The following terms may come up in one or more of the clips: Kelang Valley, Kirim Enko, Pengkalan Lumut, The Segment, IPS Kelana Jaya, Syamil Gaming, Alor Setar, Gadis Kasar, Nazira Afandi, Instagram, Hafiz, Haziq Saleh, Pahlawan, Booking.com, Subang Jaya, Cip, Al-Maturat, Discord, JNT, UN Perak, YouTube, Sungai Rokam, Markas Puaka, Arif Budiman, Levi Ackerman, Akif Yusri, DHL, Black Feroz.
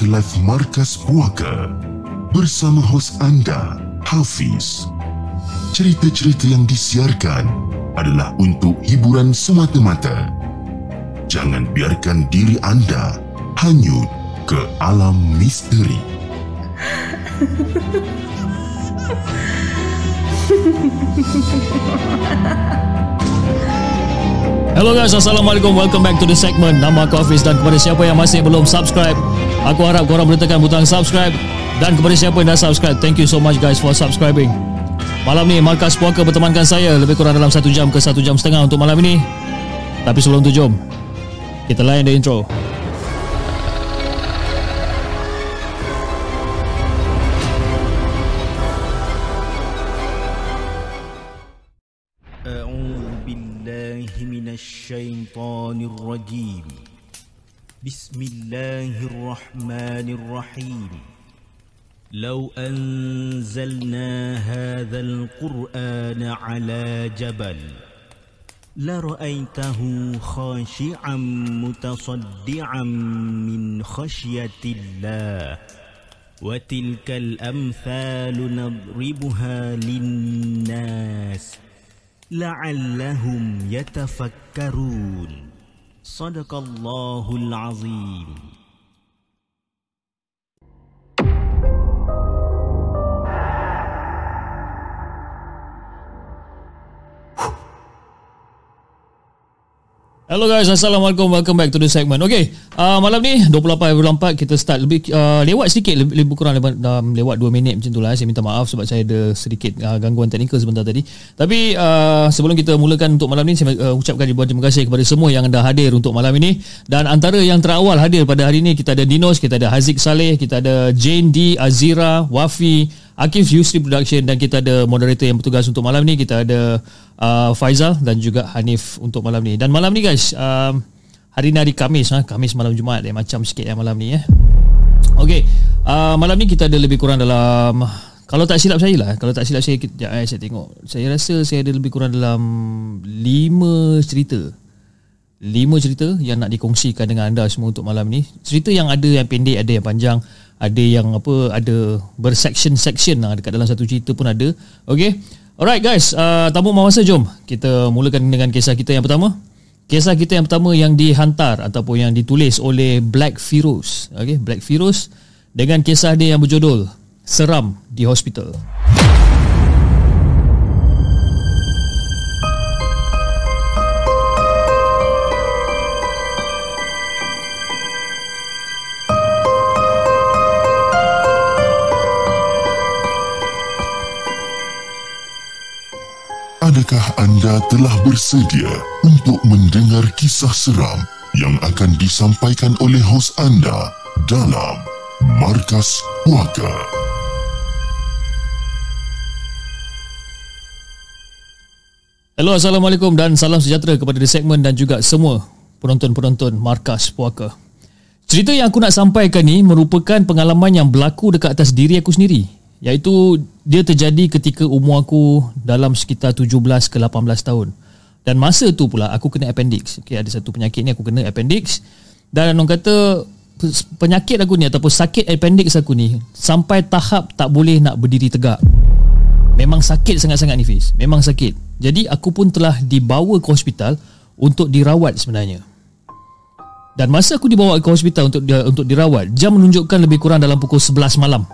ke live Markas Puaka bersama hos anda, Hafiz. Cerita-cerita yang disiarkan adalah untuk hiburan semata-mata. Jangan biarkan diri anda hanyut ke alam misteri. Hello guys, Assalamualaikum. Welcome back to The Segment. Nama aku Hafiz, dan kepada siapa yang masih belum subscribe, aku harap korang menekan butang subscribe. Dan kepada siapa yang dah subscribe, thank you so much guys for subscribing. Malam ni Markas Puaka bertemankan saya lebih kurang dalam 1 jam ke 1 jam setengah untuk malam ini. Tapi sebelum tu, jom kita layan the intro. Syaitanir Rajim. Bismillahirrahmanirrahim. Law anzalna hadzal Qur'ana 'ala jabal la ra'aitahu khashi'an mutasaddi'an min khashyatillah wa tilkal amthalu nadribuha linnas la'allahum yatafakkarun. Sadaqallahul azim. Hello guys, Assalamualaikum. Welcome back to The Segment. Okay, malam ni 28.04 kita start lebih lewat sedikit, lebih kurang lewat 2 minit macam tu lah. Saya minta maaf sebab saya ada sedikit gangguan teknikal sebentar tadi. Tapi sebelum kita mulakan untuk malam ni, saya ucapkan ribuan terima kasih kepada semua yang dah hadir untuk malam ini. Dan antara yang terawal hadir pada hari ini, kita ada Dinos, kita ada Haziq Saleh, kita ada Jane D, Azira, Wafi, Akif Yusri Production, dan kita ada moderator yang bertugas untuk malam ni, kita ada Faizal dan juga Hanif untuk malam ni. Dan malam ni guys, hari ni hari Khamis, Khamis malam Jumaat, macam sikit malam ni. Okay, malam ni kita ada lebih kurang dalam, kalau tak silap saya, saya tengok, saya rasa saya ada lebih kurang dalam 5 cerita yang nak dikongsikan dengan anda semua untuk malam ni. Cerita yang ada yang pendek, ada yang panjang, ada yang apa, ada bersection-section lah dekat dalam satu cerita pun ada. Okay, alright guys, tanpa buang masa, jom kita mulakan dengan kisah kita yang pertama. Kisah kita yang pertama yang dihantar ataupun yang ditulis oleh Black Feroz. Okay, Black Feroz dengan kisah dia yang berjudul Seram di Hospital. Adakah anda telah bersedia untuk mendengar kisah seram yang akan disampaikan oleh hos anda dalam Markas Puaka? Hello, Assalamualaikum dan salam sejahtera kepada The Segment dan juga semua penonton-penonton Markas Puaka. Cerita yang aku nak sampaikan ni merupakan pengalaman yang berlaku dekat atas diri aku sendiri, iaitu dia terjadi ketika umur aku dalam sekitar 17 ke 18 tahun. Dan masa tu pula aku kena appendix. Okey, ada satu penyakit ni, aku kena appendix. Dan orang kata penyakit aku ni ataupun sakit appendix aku ni sampai tahap tak boleh nak berdiri tegak. Memang sakit sangat-sangat ni, Fiz. Memang sakit. Jadi aku pun telah dibawa ke hospital untuk dirawat sebenarnya. Dan masa aku dibawa ke hospital untuk dirawat, jam menunjukkan lebih kurang dalam pukul 11 malam.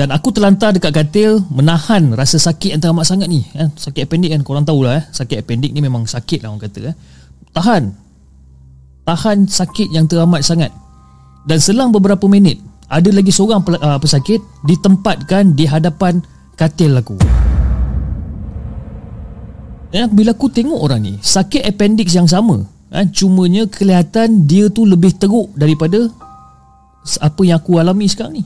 Dan aku terlantar dekat katil menahan rasa sakit yang teramat sangat ni. Sakit appendix kan, korang tahulah. Sakit appendix ni memang sakit lah orang kata. Tahan sakit yang teramat sangat. Dan selang beberapa minit, ada lagi seorang pesakit ditempatkan di hadapan katil aku. Dan bila aku tengok orang ni, sakit appendix yang sama, cumanya kelihatan dia tu lebih teruk daripada apa yang aku alami sekarang ni.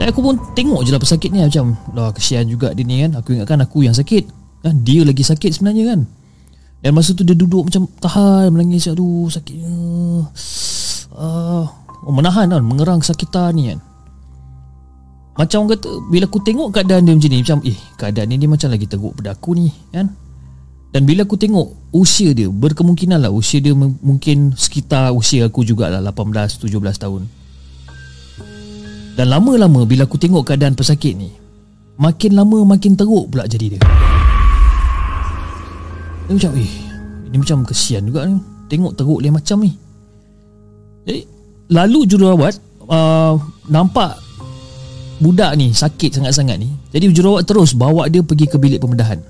Dan aku pun tengok je lah pesakit ni, macam dah kesian juga dia ni kan. Aku ingatkan aku yang sakit, dia lagi sakit sebenarnya kan. Dan masa tu dia duduk macam tahan, menangis, aduh sakitnya, menahan kan, mengerang kesakitan ni kan. Macam orang kata, bila aku tengok keadaan dia macam ni, macam keadaan ni dia macam lagi teruk pada aku ni kan. Dan bila aku tengok usia dia, berkemungkinan lah usia dia mungkin sekitar usia aku jugalah, 18-17 tahun. Dan lama-lama bila aku tengok keadaan pesakit ni, makin lama makin teruk pula jadi dia. Dia macam ini macam kesian juga ni, tengok teruk dia macam ni. Jadi lalu jururawat nampak budak ni sakit sangat-sangat ni, jadi jururawat terus bawa dia pergi ke bilik pembedahan.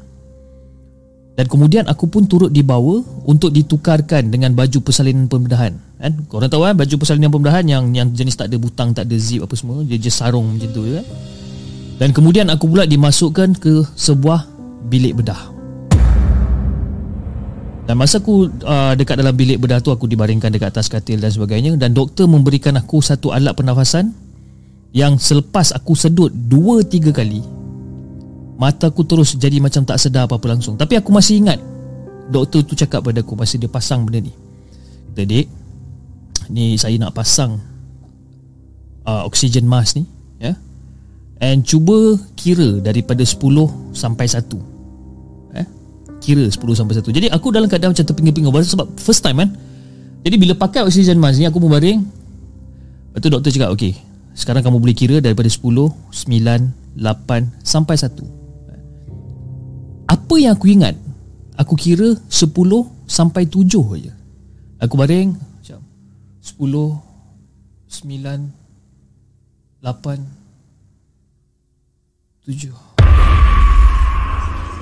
Dan kemudian aku pun turut dibawa untuk ditukarkan dengan baju persalinan pembedahan. Kan? Korang tahu kan baju persalinan pembedahan yang jenis tak ada butang, tak ada zip apa semua, dia je sarung macam tu kan. Dan kemudian aku pula dimasukkan ke sebuah bilik bedah. Dan masa aku dekat dalam bilik bedah tu, aku dibaringkan dekat atas katil dan sebagainya. Dan doktor memberikan aku satu alat pernafasan yang selepas aku sedut 2-3 kali, mata aku terus jadi macam tak sedar apa-apa langsung. Tapi aku masih ingat doktor tu cakap pada aku masa dia pasang benda ni. Kata, "Dik, ni saya nak pasang oksigen mask ni, ya. And cuba kira daripada 10 sampai 1. Kira 10 sampai 1." Jadi aku dalam keadaan macam terpinggir-pinggir sebab first time kan. Jadi bila pakai oksigen mask ni, aku membaring. Lepas tu doktor cakap, "Okey, sekarang kamu boleh kira daripada 10, 9, 8 sampai 1." Apa yang aku ingat, aku kira 10 sampai 7 je. Aku baring macam 10, 9, 8, 7.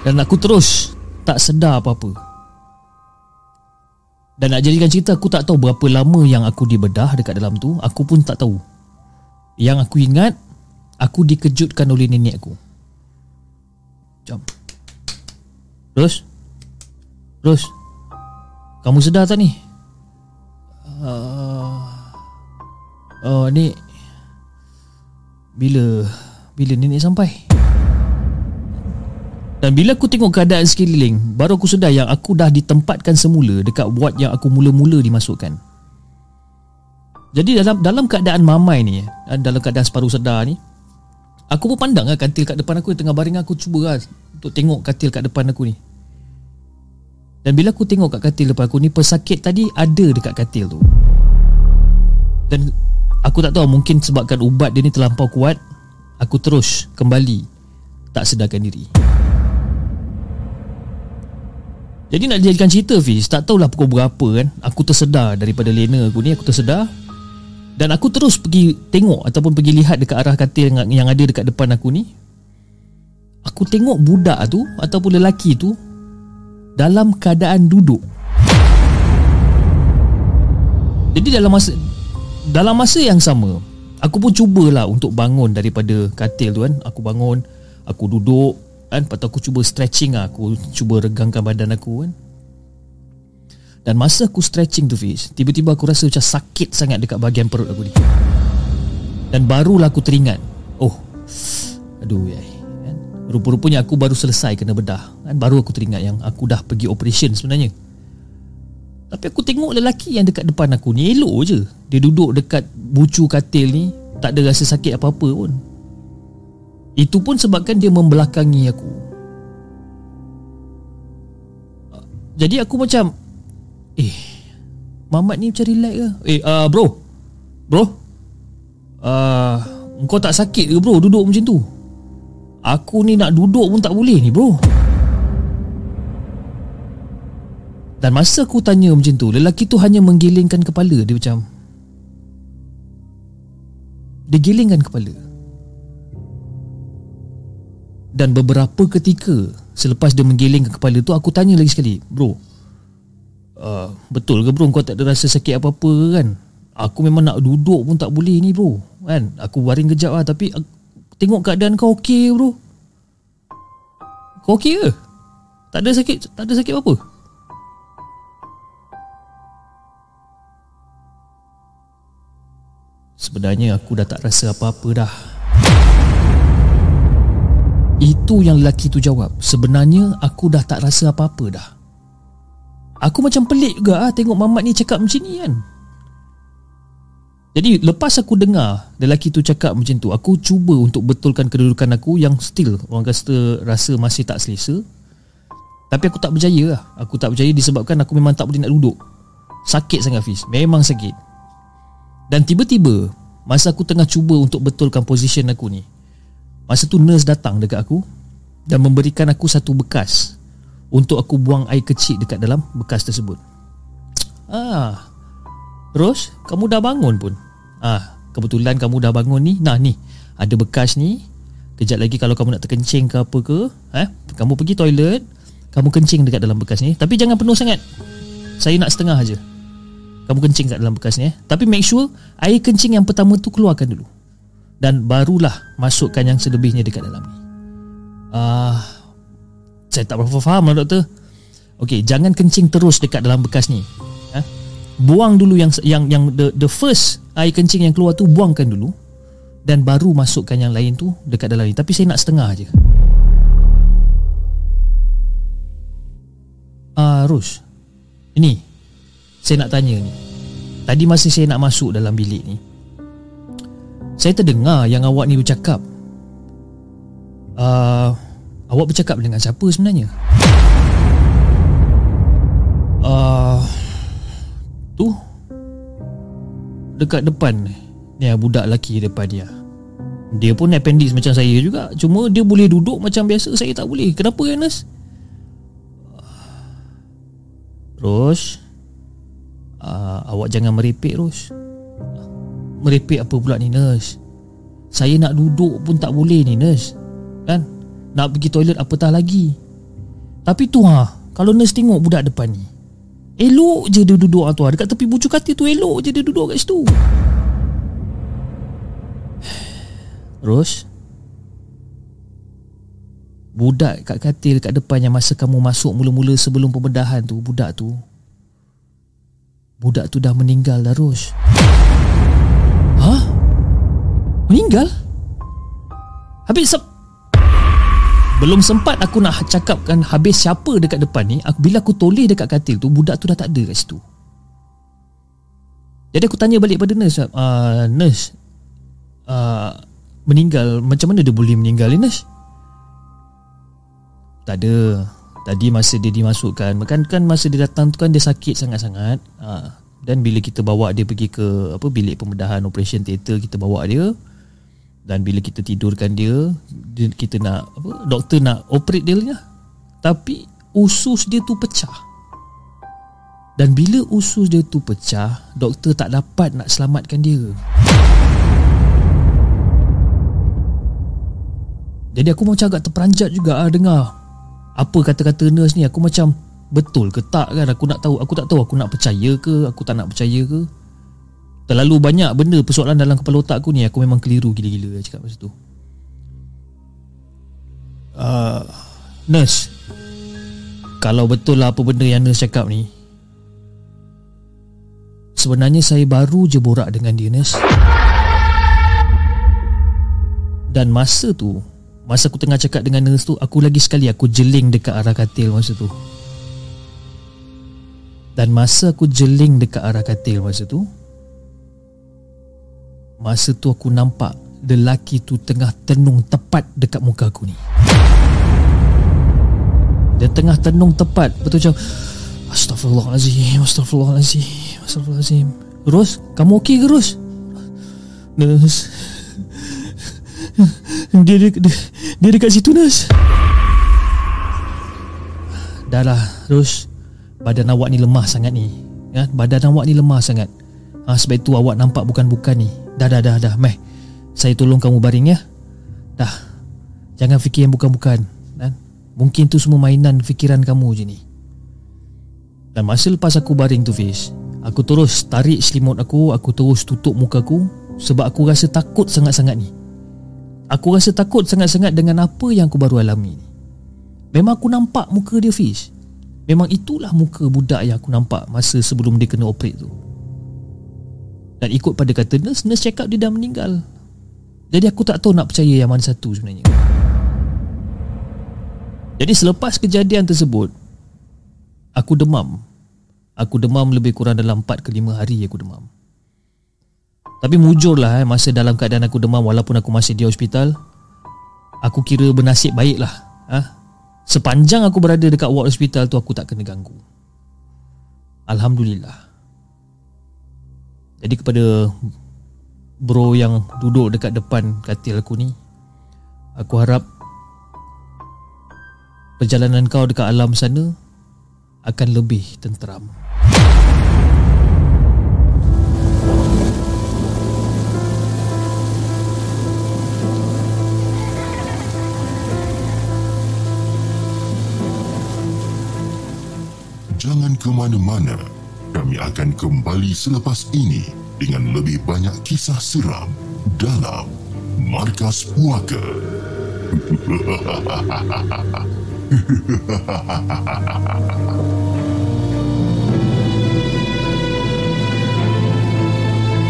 Dan aku terus tak sedar apa-apa. Dan nak jadikan cerita, aku tak tahu berapa lama yang aku dibedah dekat dalam tu. Aku pun tak tahu. Yang aku ingat, aku dikejutkan oleh nenek aku. Macam, Ros, kamu sedar tak ni? Ni Bila nenek sampai? Dan bila aku tengok keadaan sekeliling, baru aku sedar yang aku dah ditempatkan semula dekat wad yang aku mula-mula dimasukkan. Jadi dalam keadaan mamai ni, dalam keadaan separuh sedar ni, aku pun pandang lah katil kat depan aku, tengah baring aku cubalah untuk tengok katil kat depan aku ni. Dan bila aku tengok kat katil depan aku ni, pesakit tadi ada dekat katil tu. Dan aku tak tahu, mungkin sebabkan ubat dia ni terlampau kuat, aku terus kembali tak sedarkan diri. Jadi nak dijadikan cerita, Fiz, tak tahulah pukul berapa kan, aku tersedar daripada lena aku ni. Aku tersedar dan aku terus pergi tengok ataupun pergi lihat dekat arah katil yang ada dekat depan aku ni. Aku tengok budak tu ataupun lelaki tu dalam keadaan duduk. Jadi dalam masa yang sama, aku pun cubalah untuk bangun daripada katil tu kan. Aku bangun, aku duduk kan, lepas tu aku cuba stretching lah. Aku cuba regangkan badan aku kan. Dan masa aku stretching tu, Fiz, tiba-tiba aku rasa macam sakit sangat dekat bahagian perut aku ni. Dan barulah aku teringat, rupa-rupanya aku baru selesai kena bedah kan. Baru aku teringat yang aku dah pergi operation sebenarnya. Tapi aku tengok lelaki yang dekat depan aku ni elok je. Dia duduk dekat bucu katil ni, tak ada rasa sakit apa-apa pun. Itu pun sebabkan dia membelakangi aku. Jadi aku macam, Mamat ni macam relax ke? Bro, kau tak sakit ke bro duduk macam tu? Aku ni nak duduk pun tak boleh ni bro. Dan masa aku tanya macam tu, lelaki tu hanya menggelengkan kepala. Dia macam, dia gelengkan kepala. Dan beberapa ketika selepas dia menggelengkan kepala tu, aku tanya lagi sekali, "Bro, betul ke bro kau tak ada rasa sakit apa-apa kan? Aku memang nak duduk pun tak boleh ni bro kan? Aku baring kejap lah, tapi tengok keadaan kau okey bro. Kau okey ke? Tak ada sakit, tak ada sakit apa-apa?" Sebenarnya aku dah tak rasa apa-apa dah. Itu yang lelaki tu jawab. Sebenarnya aku dah tak rasa apa-apa dah. Aku macam pelik juga lah tengok mamat ni cakap macam ni kan. Jadi lepas aku dengar lelaki tu cakap macam tu, aku cuba untuk betulkan kedudukan aku yang still orang kata rasa masih tak selesa. Tapi aku tak berjaya lah. Aku tak berjaya disebabkan aku memang tak boleh nak duduk. Sakit sangat, Fiz, memang sakit. Dan tiba-tiba Masa aku tengah cuba untuk betulkan position aku ni, masa tu nurse datang dekat aku dan memberikan aku satu bekas untuk aku buang air kecil dekat dalam bekas tersebut. Ah, Ros, kamu dah bangun pun? Ah, kebetulan kamu dah bangun ni. Nah ni, ada bekas ni. Kejap lagi kalau kamu nak terkencing ke apa ke, kamu pergi toilet, kamu kencing dekat dalam bekas ni. Tapi jangan penuh sangat. Saya nak setengah aja. Kamu kencing kat dalam bekas ni. Tapi make sure air kencing yang pertama tu keluarkan dulu, dan barulah masukkan yang selebihnya dekat dalam ni. Saya tak berapa faham lah doktor. Okey, jangan kencing terus dekat dalam bekas ni. Buang dulu yang the first air kencing yang keluar tu, buangkan dulu, dan baru masukkan yang lain tu dekat dalam ni. Tapi saya nak setengah je. Rus, ini saya nak tanya ni. Tadi masa saya nak masuk dalam bilik ni, saya terdengar yang awak ni bercakap. Awak bercakap dengan siapa sebenarnya? Tu dekat depan ni, budak lelaki depan dia. Dia pun appendix macam saya juga, cuma dia boleh duduk macam biasa, saya tak boleh. Kenapa ya, Nas? Ros, awak jangan merepek, Ros. Merepek apa pula ni, Nas? Saya nak duduk pun tak boleh ni, Nas, kan? Nak pergi toilet apatah lagi. Tapi tu kalau Nas tengok budak depan ni, elok je dia duduk tu, dekat tepi bucu katil tu, elok je dia duduk kat situ. Ros, budak kat katil kat depan yang masa kamu masuk mula-mula sebelum pembedahan tu, budak tu dah meninggal dah, Ros. Hah? Meninggal? Habis belum sempat aku nak cakapkan habis siapa dekat depan ni, bila aku toleh dekat katil tu, budak tu dah tak ada kat situ. Jadi aku tanya balik pada nurse, nurse, meninggal, macam mana dia boleh meninggal ni, Nurse? Tak ada. Tadi masa dia dimasukkan, kan masa dia datang tu kan dia sakit sangat-sangat. Dan bila kita bawa dia pergi ke bilik pembedahan operation theater, kita bawa dia, dan bila kita tidurkan dia, kita nak doktor nak operate dia lah. Tapi usus dia tu pecah. Dan bila usus dia tu pecah, doktor tak dapat nak selamatkan dia. Jadi aku macam agak terperanjat juga dengar apa kata-kata nurse ni. Aku macam, betul ke tak kan? Aku nak tahu. Aku tak tahu aku nak percaya ke, aku tak nak percaya ke. Terlalu banyak benda persoalan dalam kepala otak aku ni. Aku memang keliru gila-gila cakap masa tu. Nurse, kalau betul lah apa benda yang nurse cakap ni, sebenarnya saya baru je borak dengan dia, Nurse. Dan masa tu, masa aku tengah cakap dengan nurse tu, aku lagi sekali aku jeling dekat arah katil masa tu. Dan masa aku jeling dekat arah katil masa tu aku nampak lelaki tu tengah tenung tepat dekat muka aku ni. Dia tengah tenung tepat, betul macam, astaghfirullahalazim, astaghfirullahalazim, astaghfirullahalazim. Ros, kamu okey ke, Ros? Nurse, Dia dekat situ, Nas. Dah lah, Ros, badan awak ni lemah sangat ni, ya? Badan awak ni lemah sangat. Sebab itu awak nampak bukan-bukan ni. Dah Meh, saya tolong kamu baring ya. Dah, jangan fikir yang bukan-bukan, kan? Mungkin tu semua mainan fikiran kamu je ni. Dan masa lepas aku baring tu, Fiz, aku terus tarik selimut aku, aku terus tutup muka aku, sebab aku rasa takut sangat-sangat ni. Aku rasa takut sangat-sangat dengan apa yang aku baru alami ni. Memang aku nampak muka dia, Fish. Memang itulah muka budak yang aku nampak masa sebelum dia kena operate tu. Dan ikut pada kata nurse cakap dia dah meninggal. Jadi aku tak tahu nak percaya yang mana satu sebenarnya. Jadi selepas kejadian tersebut, aku demam. Aku demam lebih kurang dalam 4 ke 5 hari aku demam. Tapi mujurlah, masa dalam keadaan aku demam, walaupun aku masih di hospital, aku kira bernasib baiklah. Sepanjang aku berada dekat ward hospital tu, aku tak kena ganggu, Alhamdulillah. Jadi kepada bro yang duduk dekat depan katil aku ni, aku harap perjalanan kau dekat alam sana akan lebih tenteram. Jangan ke mana-mana. Kami akan kembali selepas ini dengan lebih banyak kisah seram dalam Markas Puaka.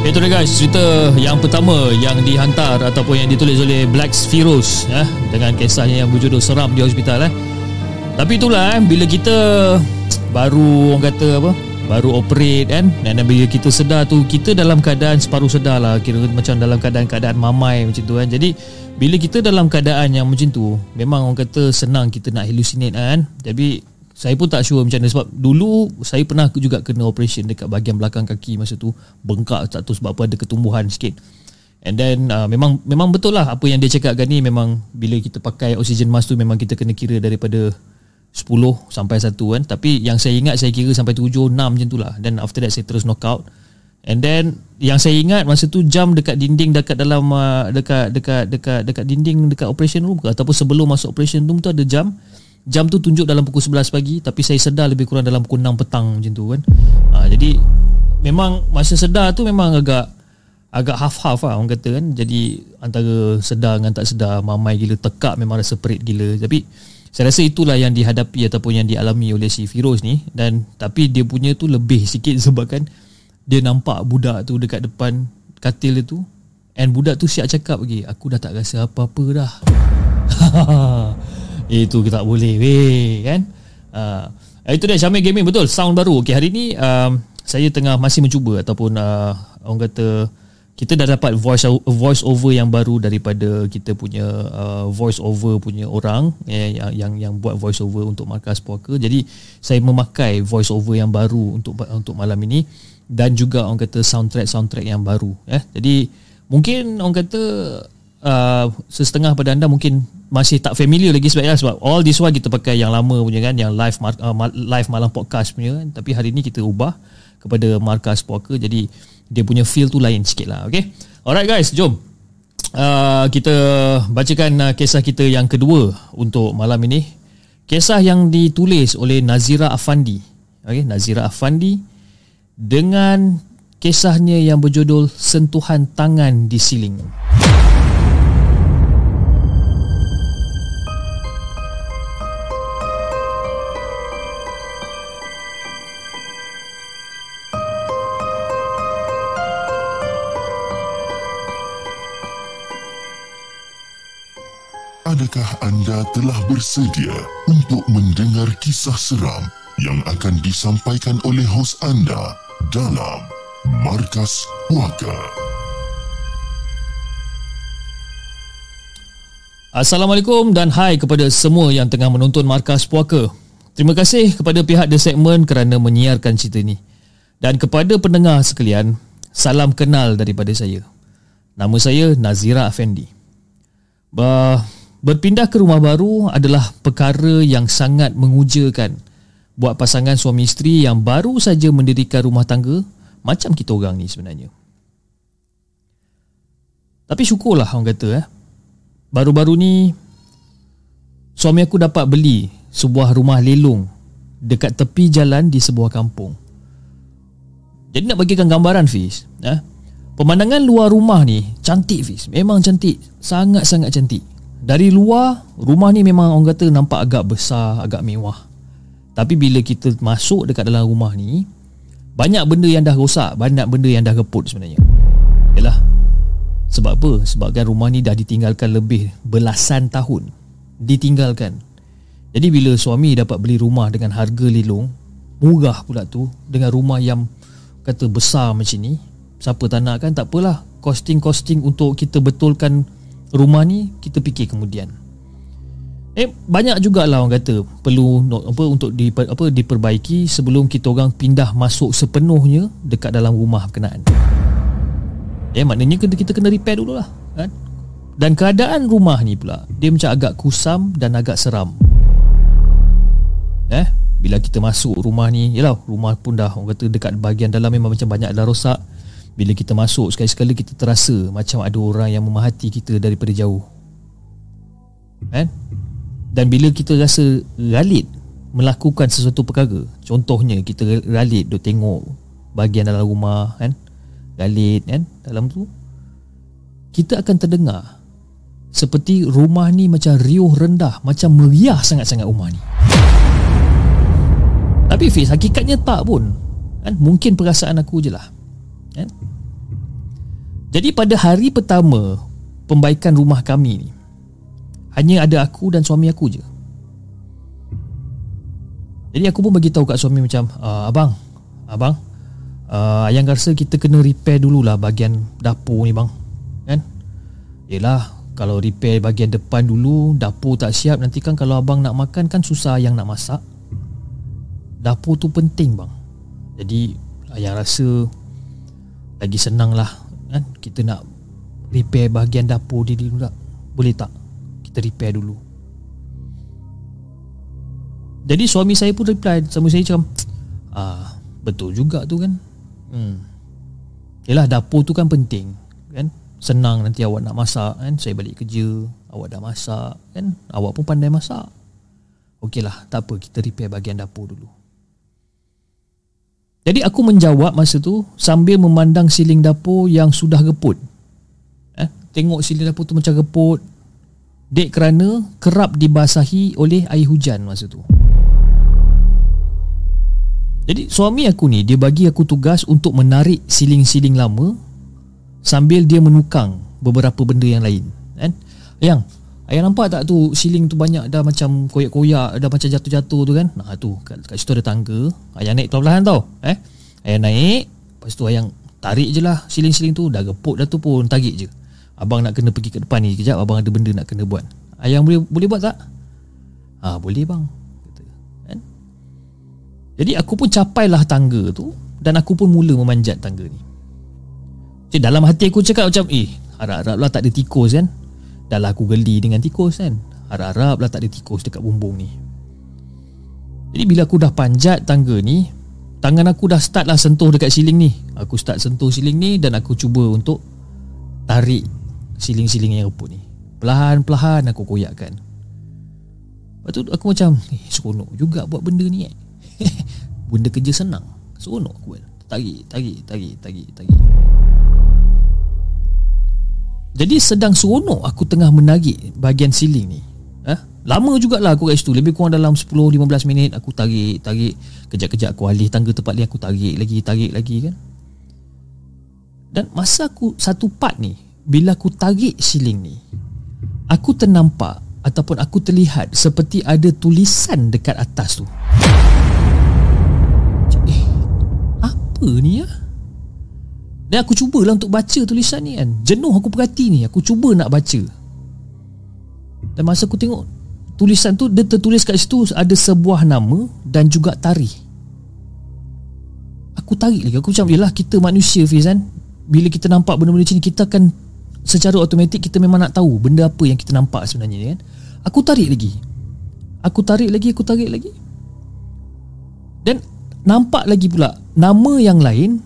Itu dia guys, cerita yang pertama yang dihantar ataupun yang ditulis oleh Black Feroz dengan kisahnya yang berjudul Seram di Hospital. Tapi itulah bila kita baru, orang kata apa, baru operate kan, dan bila kita sedar tu, kita dalam keadaan separuh sedar lah, kira macam dalam keadaan mamai macam tu kan. Jadi bila kita dalam keadaan yang macam tu, memang orang kata senang kita nak hallucinate kan. Jadi saya pun tak sure macam mana, sebab dulu saya pernah juga kena operation dekat bahagian belakang kaki masa tu, bengkak tak tahu sebab apa, ada ketumbuhan sikit. And then memang betul lah apa yang dia cakapkan ni, memang bila kita pakai oxygen mask tu memang kita kena kira daripada 10 sampai 1 kan. Tapi yang saya ingat saya kira sampai 7, 6 macam tu lah. Then after that saya terus knock out. And then yang saya ingat masa tu jam dekat dinding dekat dalam dekat dinding dekat operation room ke, ataupun sebelum masuk operation room tu ada jam. Jam tu tunjuk dalam pukul 11 pagi, tapi saya sedar lebih kurang dalam pukul 6 petang macam tu kan. Jadi memang masa sedar tu memang agak half-half lah orang kata kan. Jadi antara sedar dengan tak sedar, mamai gila, tekak, memang rasa perit gila. Tapi saya rasa itulah yang dihadapi ataupun yang dialami oleh si Feroz ni. Dan tapi dia punya tu lebih sikit, sebab kan dia nampak budak tu dekat depan katil dia tu, and budak tu siap cakap lagi, aku dah tak rasa apa-apa dah. Itu tak boleh weh kan. Itu dia Syamil Gaming, betul, sound baru. Okey, hari ni saya tengah masih mencuba ataupun orang kata kita dah dapat voice over yang baru daripada kita punya voice over punya orang yang buat voice over untuk Markas Puaka. Jadi saya memakai voice over yang baru untuk malam ini, dan juga orang kata soundtrack yang baru Jadi mungkin orang kata sesetengah pada anda mungkin masih tak familiar lagi, sebab all this while kita pakai yang lama punya kan, yang live malam podcast punya kan. Tapi hari ni kita ubah kepada Markas Puaka, jadi dia punya feel tu lain sikit lah. Okay, alright guys, jom kita bacakan kisah kita yang kedua untuk malam ini. Kisah yang ditulis oleh Nazira Afandi. Okay, Nazira Afandi dengan kisahnya yang berjudul Sentuhan Tangan di Siling. Adakah anda telah bersedia untuk mendengar kisah seram yang akan disampaikan oleh hos anda dalam Markas Puaka? Assalamualaikum dan hai kepada semua yang tengah menonton Markas Puaka. Terima kasih kepada pihak The Segment kerana menyiarkan cerita ini. Dan kepada pendengar sekalian, salam kenal daripada saya. Nama saya Nazira Afandi. Berpindah ke rumah baru adalah perkara yang sangat mengujakan buat pasangan suami isteri yang baru saja mendirikan rumah tangga macam kita orang ni sebenarnya. Tapi syukurlah orang kata baru-baru ni suami aku dapat beli sebuah rumah lelong dekat tepi jalan di sebuah kampung. Jadi nak bagikan gambaran Fiz, pemandangan luar rumah ni cantik Fiz, memang cantik, sangat-sangat cantik. Dari luar, rumah ni memang orang kata nampak agak besar, agak mewah. Tapi bila kita masuk dekat dalam rumah ni, banyak benda yang dah rosak, banyak benda yang dah reput sebenarnya. Yalah, sebab apa? Sebabkan rumah ni dah ditinggalkan lebih belasan tahun. Ditinggalkan. Jadi bila suami dapat beli rumah dengan harga lelong, murah pula tu, dengan rumah yang kata besar macam ni, siapa tak nak kan? Tak apalah, costing untuk kita betulkan rumah ni kita fikir kemudian. Banyak jugalah orang kata perlu diperbaiki sebelum kita orang pindah masuk sepenuhnya dekat dalam rumah berkenaan. Maknanya kita kena repair dulu lah, kan? Dan keadaan rumah ni pula dia macam agak kusam dan agak seram. Bila kita masuk rumah ni, yelah, rumah pun dah, orang kata dekat bahagian dalam memang macam banyak dah rosak. Bila kita masuk, sekali-sekala kita terasa macam ada orang yang memahati kita daripada jauh, kan? Dan bila kita rasa ralit melakukan sesuatu perkara, contohnya kita ralit duk tengok bahagian dalam rumah, kan, galit, kan, dalam tu kita akan terdengar seperti rumah ni macam riuh rendah, macam meriah sangat-sangat rumah ni. Tapi Fiz, hakikatnya tak pun, kan? Mungkin perasaan aku je lah, kan? Jadi pada hari pertama pembaikan rumah kami ni, hanya ada aku dan suami aku je. Jadi aku pun bagi tahu kat suami macam, Abang, ayang rasa kita kena repair dululah bahagian dapur ni, bang, kan? Yelah, kalau repair bahagian depan dulu, dapur tak siap, nanti kan kalau abang nak makan kan susah ayang nak masak. Dapur tu penting, bang. Jadi ayang rasa lagi senang lah, kan, kita nak repair bahagian dapur dia dulu lah. Boleh tak? Kita repair dulu. Jadi suami saya pun reply sama saya macam, betul juga tu, kan. Yelah, dapur tu kan penting, kan. Senang nanti awak nak masak, kan. Saya balik kerja, awak dah masak, kan. Awak pun pandai masak. Okey lah, tak apa, kita repair bahagian dapur dulu. Jadi aku menjawab masa tu sambil memandang siling dapur yang sudah geput. Tengok siling dapur tu macam geput, dek, kerana kerap dibasahi oleh air hujan masa tu. Jadi suami aku ni, dia bagi aku tugas untuk menarik siling-siling lama sambil dia menukang beberapa benda yang lain, kan? Ayang nampak tak tu siling tu banyak dah macam koyak-koyak, dah macam jatuh-jatuh tu, kan? Nah tu, kat situ ada tangga. Ayang naik perlahan-lahan tau. Ayang naik, lepas tu ayang tarik je lah siling-siling tu. Dah gepuk dah tu pun, tarik je. Abang nak kena pergi ke depan ni kejap, abang ada benda nak kena buat. Ayang boleh buat tak? Boleh, bang, kata, kan? Jadi aku pun capailah tangga tu dan aku pun mula memanjat tangga ni. Jadi dalam hati aku cakap macam, harap-harap lah tak ada tikus, kan. Dah lah aku geli dengan tikus, kan. Harap-harap lah tak ada tikus dekat bumbung ni. Jadi bila aku dah panjat tangga ni, tangan aku dah start lah sentuh dekat siling ni. Aku start sentuh siling ni dan aku cuba untuk tarik siling-siling yang reput ni. Perlahan-perlahan aku koyakkan. Lepas tu aku macam, seronok juga buat benda ni, kan. Benda kerja senang, seronok aku buat. Tarik. Jadi sedang seronok aku tengah menarik bahagian siling ni, lama jugalah aku kat situ. Lebih kurang dalam 10-15 minit aku tarik. Kejap-kejap aku alih tangga tempat dia, aku tarik lagi, kan. Dan masa aku satu part ni, bila aku tarik siling ni, aku ternampak ataupun aku terlihat seperti ada tulisan dekat atas tu. Apa ni, ya? Dan aku cubalah untuk baca tulisan ni, kan. Jenuh aku perhati ni, aku cuba nak baca. Dan masa aku tengok tulisan tu, dia tertulis kat situ ada sebuah nama dan juga tarikh. Aku tarik lagi, aku macam, yelah, kita manusia, Fizan. Bila kita nampak benda-benda macam ni, kita akan secara automatik kita memang nak tahu benda apa yang kita nampak sebenarnya, kan. Aku tarik lagi. Dan nampak lagi pula nama yang lain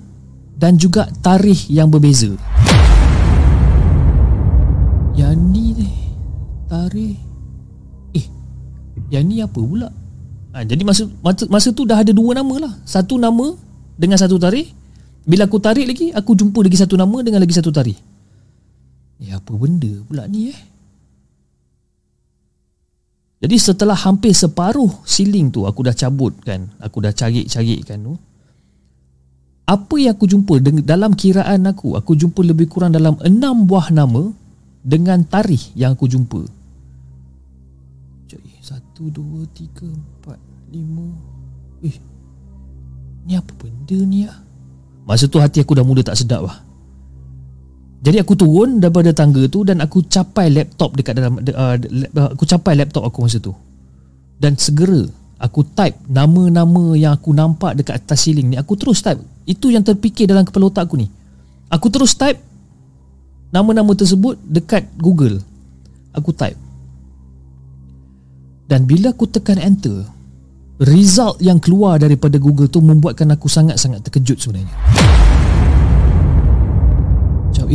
dan juga tarikh yang berbeza. Yang ni tarikh, yang ni apa pula? Jadi masa tu dah ada dua nama lah. Satu nama dengan satu tarikh. Bila aku tarik lagi, aku jumpa lagi satu nama dengan lagi satu tarikh. Apa benda pula ni, Jadi setelah hampir separuh siling tu aku dah cabut, kan. Aku dah cari kan tu. Apa yang aku jumpa dalam kiraan aku jumpa lebih kurang dalam 6 buah nama dengan tarikh yang aku jumpa. 1, 2, 3, 4, 5. Ni apa benda ni, ya? Masa tu hati aku dah mula tak sedap lah. Jadi aku turun daripada tangga tu dan aku capai laptop dekat dalam masa tu. Dan segera aku type nama-nama yang aku nampak dekat atas siling ni. Aku terus type. Itu yang terfikir dalam kepala otak aku ni. Aku terus type nama-nama tersebut dekat Google. Aku type, dan bila aku tekan enter, result yang keluar daripada Google tu membuatkan aku sangat-sangat terkejut sebenarnya. Macam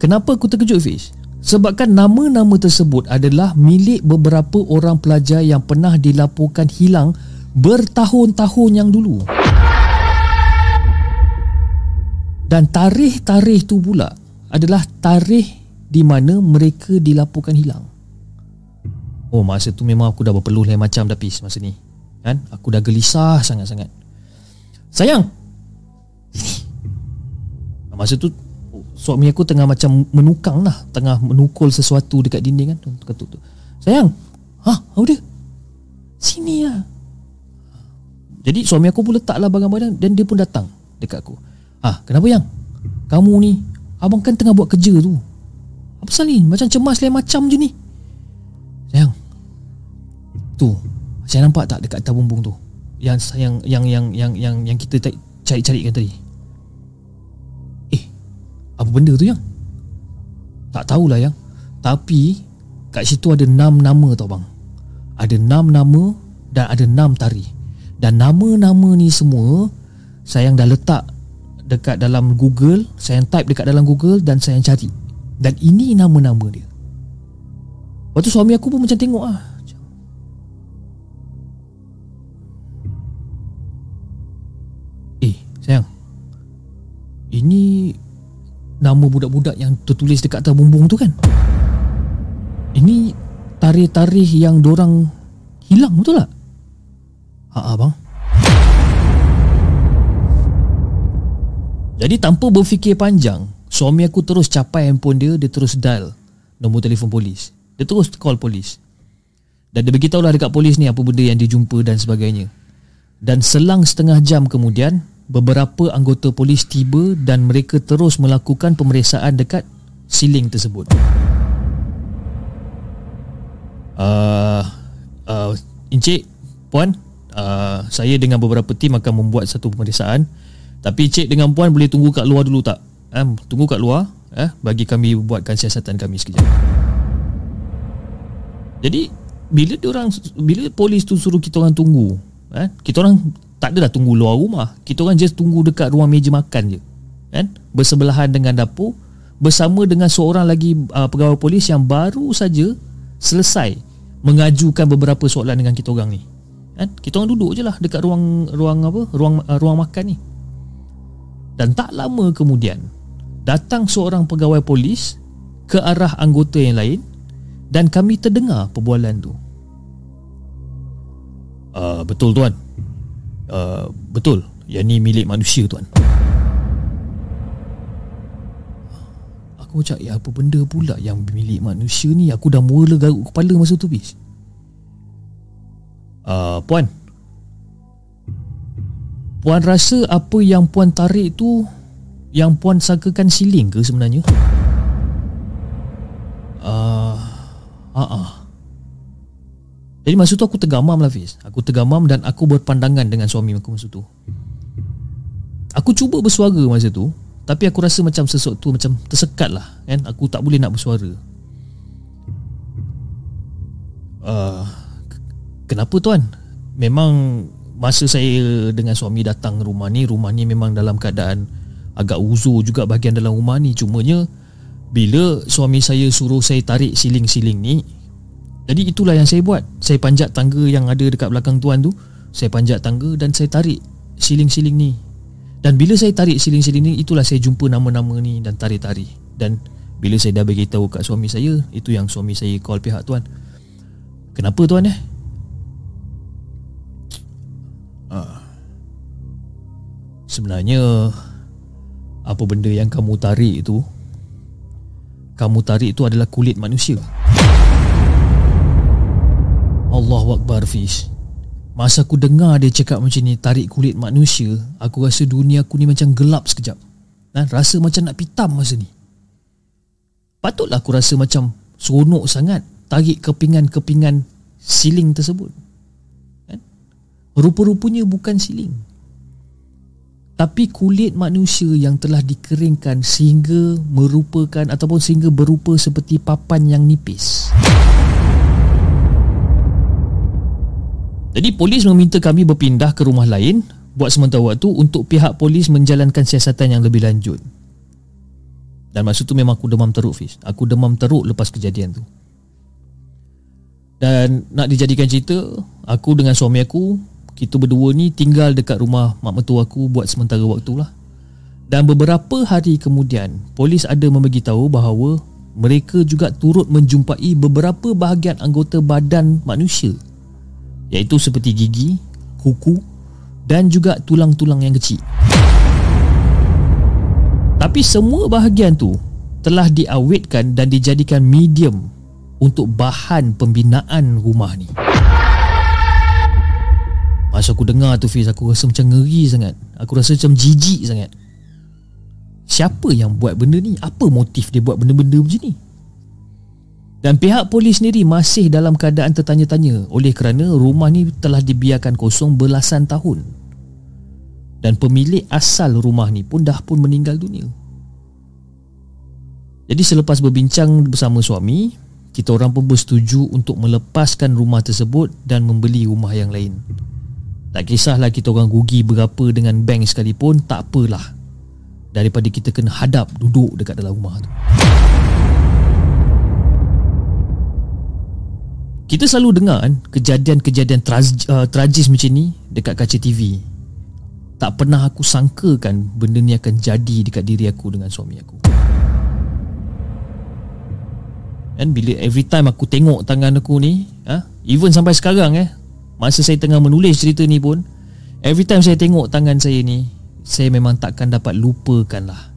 kenapa aku terkejut, Fish? Sebabkan nama-nama tersebut adalah milik beberapa orang pelajar yang pernah dilaporkan hilang bertahun-tahun yang dulu. Dan tarikh-tarikh tu pula adalah tarikh di mana mereka dilaporkan hilang. Oh, masa tu memang aku dah berpeluh lain macam dah, Pis, masa ni kan? Aku dah gelisah sangat-sangat. Sayang, masa tu suami aku tengah macam menukang lah, tengah menukul sesuatu dekat dinding kan. Ketuk tu, sayang, apa dia? Sini lah. Jadi suami aku pun letaklah barang badan, dan dia pun datang dekat aku. Kenapa, yang? Kamu ni, abang kan tengah buat kerja tu. Apa pasal ni? Macam cemas lain macam je ni. Sayang, tu saya nampak tak dekat atas bumbung tu yang kita cari-carikan tadi? Apa benda tu, yang? Tak tahulah, yang. Tapi kat situ ada 6 nama tau, bang. Ada 6 nama dan ada 6 tarikh. Dan nama-nama ni semua sayang dah letak dekat dalam Google, sayang type dekat dalam Google dan sayang cari. Dan ini nama-nama dia. Lepas tu suami aku pun macam tengok lah. Sayang, ini nama budak-budak yang tertulis dekat atas bumbung tu kan? Ini tarikh-tarikh yang dorang hilang, betul tak? Haa, bang. Jadi tanpa berfikir panjang, suami aku terus capai handphone dia. Dia terus dial nombor telefon polis. Dia terus call polis. Dan dia beritahulah dekat polis ni apa benda yang dia jumpa dan sebagainya. Dan selang setengah jam kemudian, beberapa anggota polis tiba dan mereka terus melakukan pemeriksaan dekat siling tersebut. Encik, puan, saya dengan beberapa tim akan membuat satu pemeriksaan. Tapi encik dengan puan boleh tunggu kat luar dulu tak? Tunggu kat luar, bagi kami buatkan siasatan kami sekejap. Jadi bila polis tu suruh kita orang tunggu, kita orang tak adalah tunggu luar rumah. Kita orang just tunggu dekat ruang meja makan je, kan? Bersebelahan dengan dapur, bersama dengan seorang lagi pegawai polis yang baru saja selesai mengajukan beberapa soalan dengan kita orang ni, kan? Kita orang duduk je lah dekat ruang makan ni. Dan tak lama kemudian datang seorang pegawai polis ke arah anggota yang lain. Dan kami terdengar perbualan tu. Betul, tuan. Betul, yang ni milik manusia, tuan. Aku cakap, apa benda pula yang milik manusia ni? Aku dah mula garuk kepala masa tu, bis. Puan, puan rasa apa yang puan tarik tu yang puan sangkakan siling ke sebenarnya? Jadi masa tu aku tergamam lah, Fiz. Aku tergamam dan aku berpandangan dengan suami aku masa tu. Aku cuba bersuara masa tu, tapi aku rasa macam sesuatu macam tersekat lah, kan? Aku tak boleh nak bersuara. Kenapa, tuan? Memang masa saya dengan suami datang rumah ni memang dalam keadaan agak uzur juga bahagian dalam rumah ni. Cumanya bila suami saya suruh saya tarik siling-siling ni, jadi itulah yang saya buat. Saya panjat tangga yang ada dekat belakang tuan tu. Saya panjat tangga dan saya tarik siling-siling ni. Dan bila saya tarik siling-siling ni, itulah saya jumpa nama-nama ni dan tarik-tarik. Dan bila saya dah beritahu kat suami saya, itu yang suami saya call pihak tuan. Kenapa, tuan? Sebenarnya apa benda yang kamu tarik itu adalah kulit manusia. Allahu Akbar, Fish. Masa aku dengar dia cakap macam ni, tarik kulit manusia, aku rasa dunia aku ni macam gelap sekejap. Rasa macam nak pitam masa ni. Patutlah aku rasa macam seronok sangat tarik kepingan-kepingan siling tersebut, kan? Rupa-rupanya bukan siling. Tapi kulit manusia yang telah dikeringkan sehingga merupakan ataupun sehingga berupa seperti papan yang nipis. Jadi polis meminta kami berpindah ke rumah lain buat sementara waktu untuk pihak polis menjalankan siasatan yang lebih lanjut. Dan masa tu memang aku demam teruk, Fiz. Aku demam teruk lepas kejadian tu. Dan nak dijadikan cerita, aku dengan suami aku, kita berdua ni tinggal dekat rumah mak mertua aku buat sementara waktu lah. Dan beberapa hari kemudian, polis ada memberitahu bahawa mereka juga turut menjumpai beberapa bahagian anggota badan manusia, iaitu seperti gigi, kuku dan juga tulang-tulang yang kecil. Tapi semua bahagian tu telah diawetkan dan dijadikan medium untuk bahan pembinaan rumah ni. Masa aku dengar tu, Fiz, aku rasa macam ngeri sangat. Aku rasa macam jijik sangat. Siapa yang buat benda ni? Apa motif dia buat benda-benda macam ni? Dan pihak polis sendiri masih dalam keadaan tertanya-tanya oleh kerana rumah ni telah dibiarkan kosong belasan tahun. Dan pemilik asal rumah ni pun dah pun meninggal dunia. Jadi selepas berbincang bersama suami, kita orang pun bersetuju untuk melepaskan rumah tersebut dan membeli rumah yang lain. Tak kisahlah kita orang rugi berapa dengan bank sekalipun, tak apalah, daripada kita kena hadap duduk dekat dalam rumah tu. Kita selalu dengar kan kejadian-kejadian tragis macam ni dekat kaca TV. Tak pernah aku sangkakan benda ni akan jadi dekat diri aku dengan suami aku. Dan bila every time aku tengok tangan aku ni, even sampai sekarang masa saya tengah menulis cerita ni pun, every time saya tengok tangan saya ni, saya memang takkan dapat lupakan lah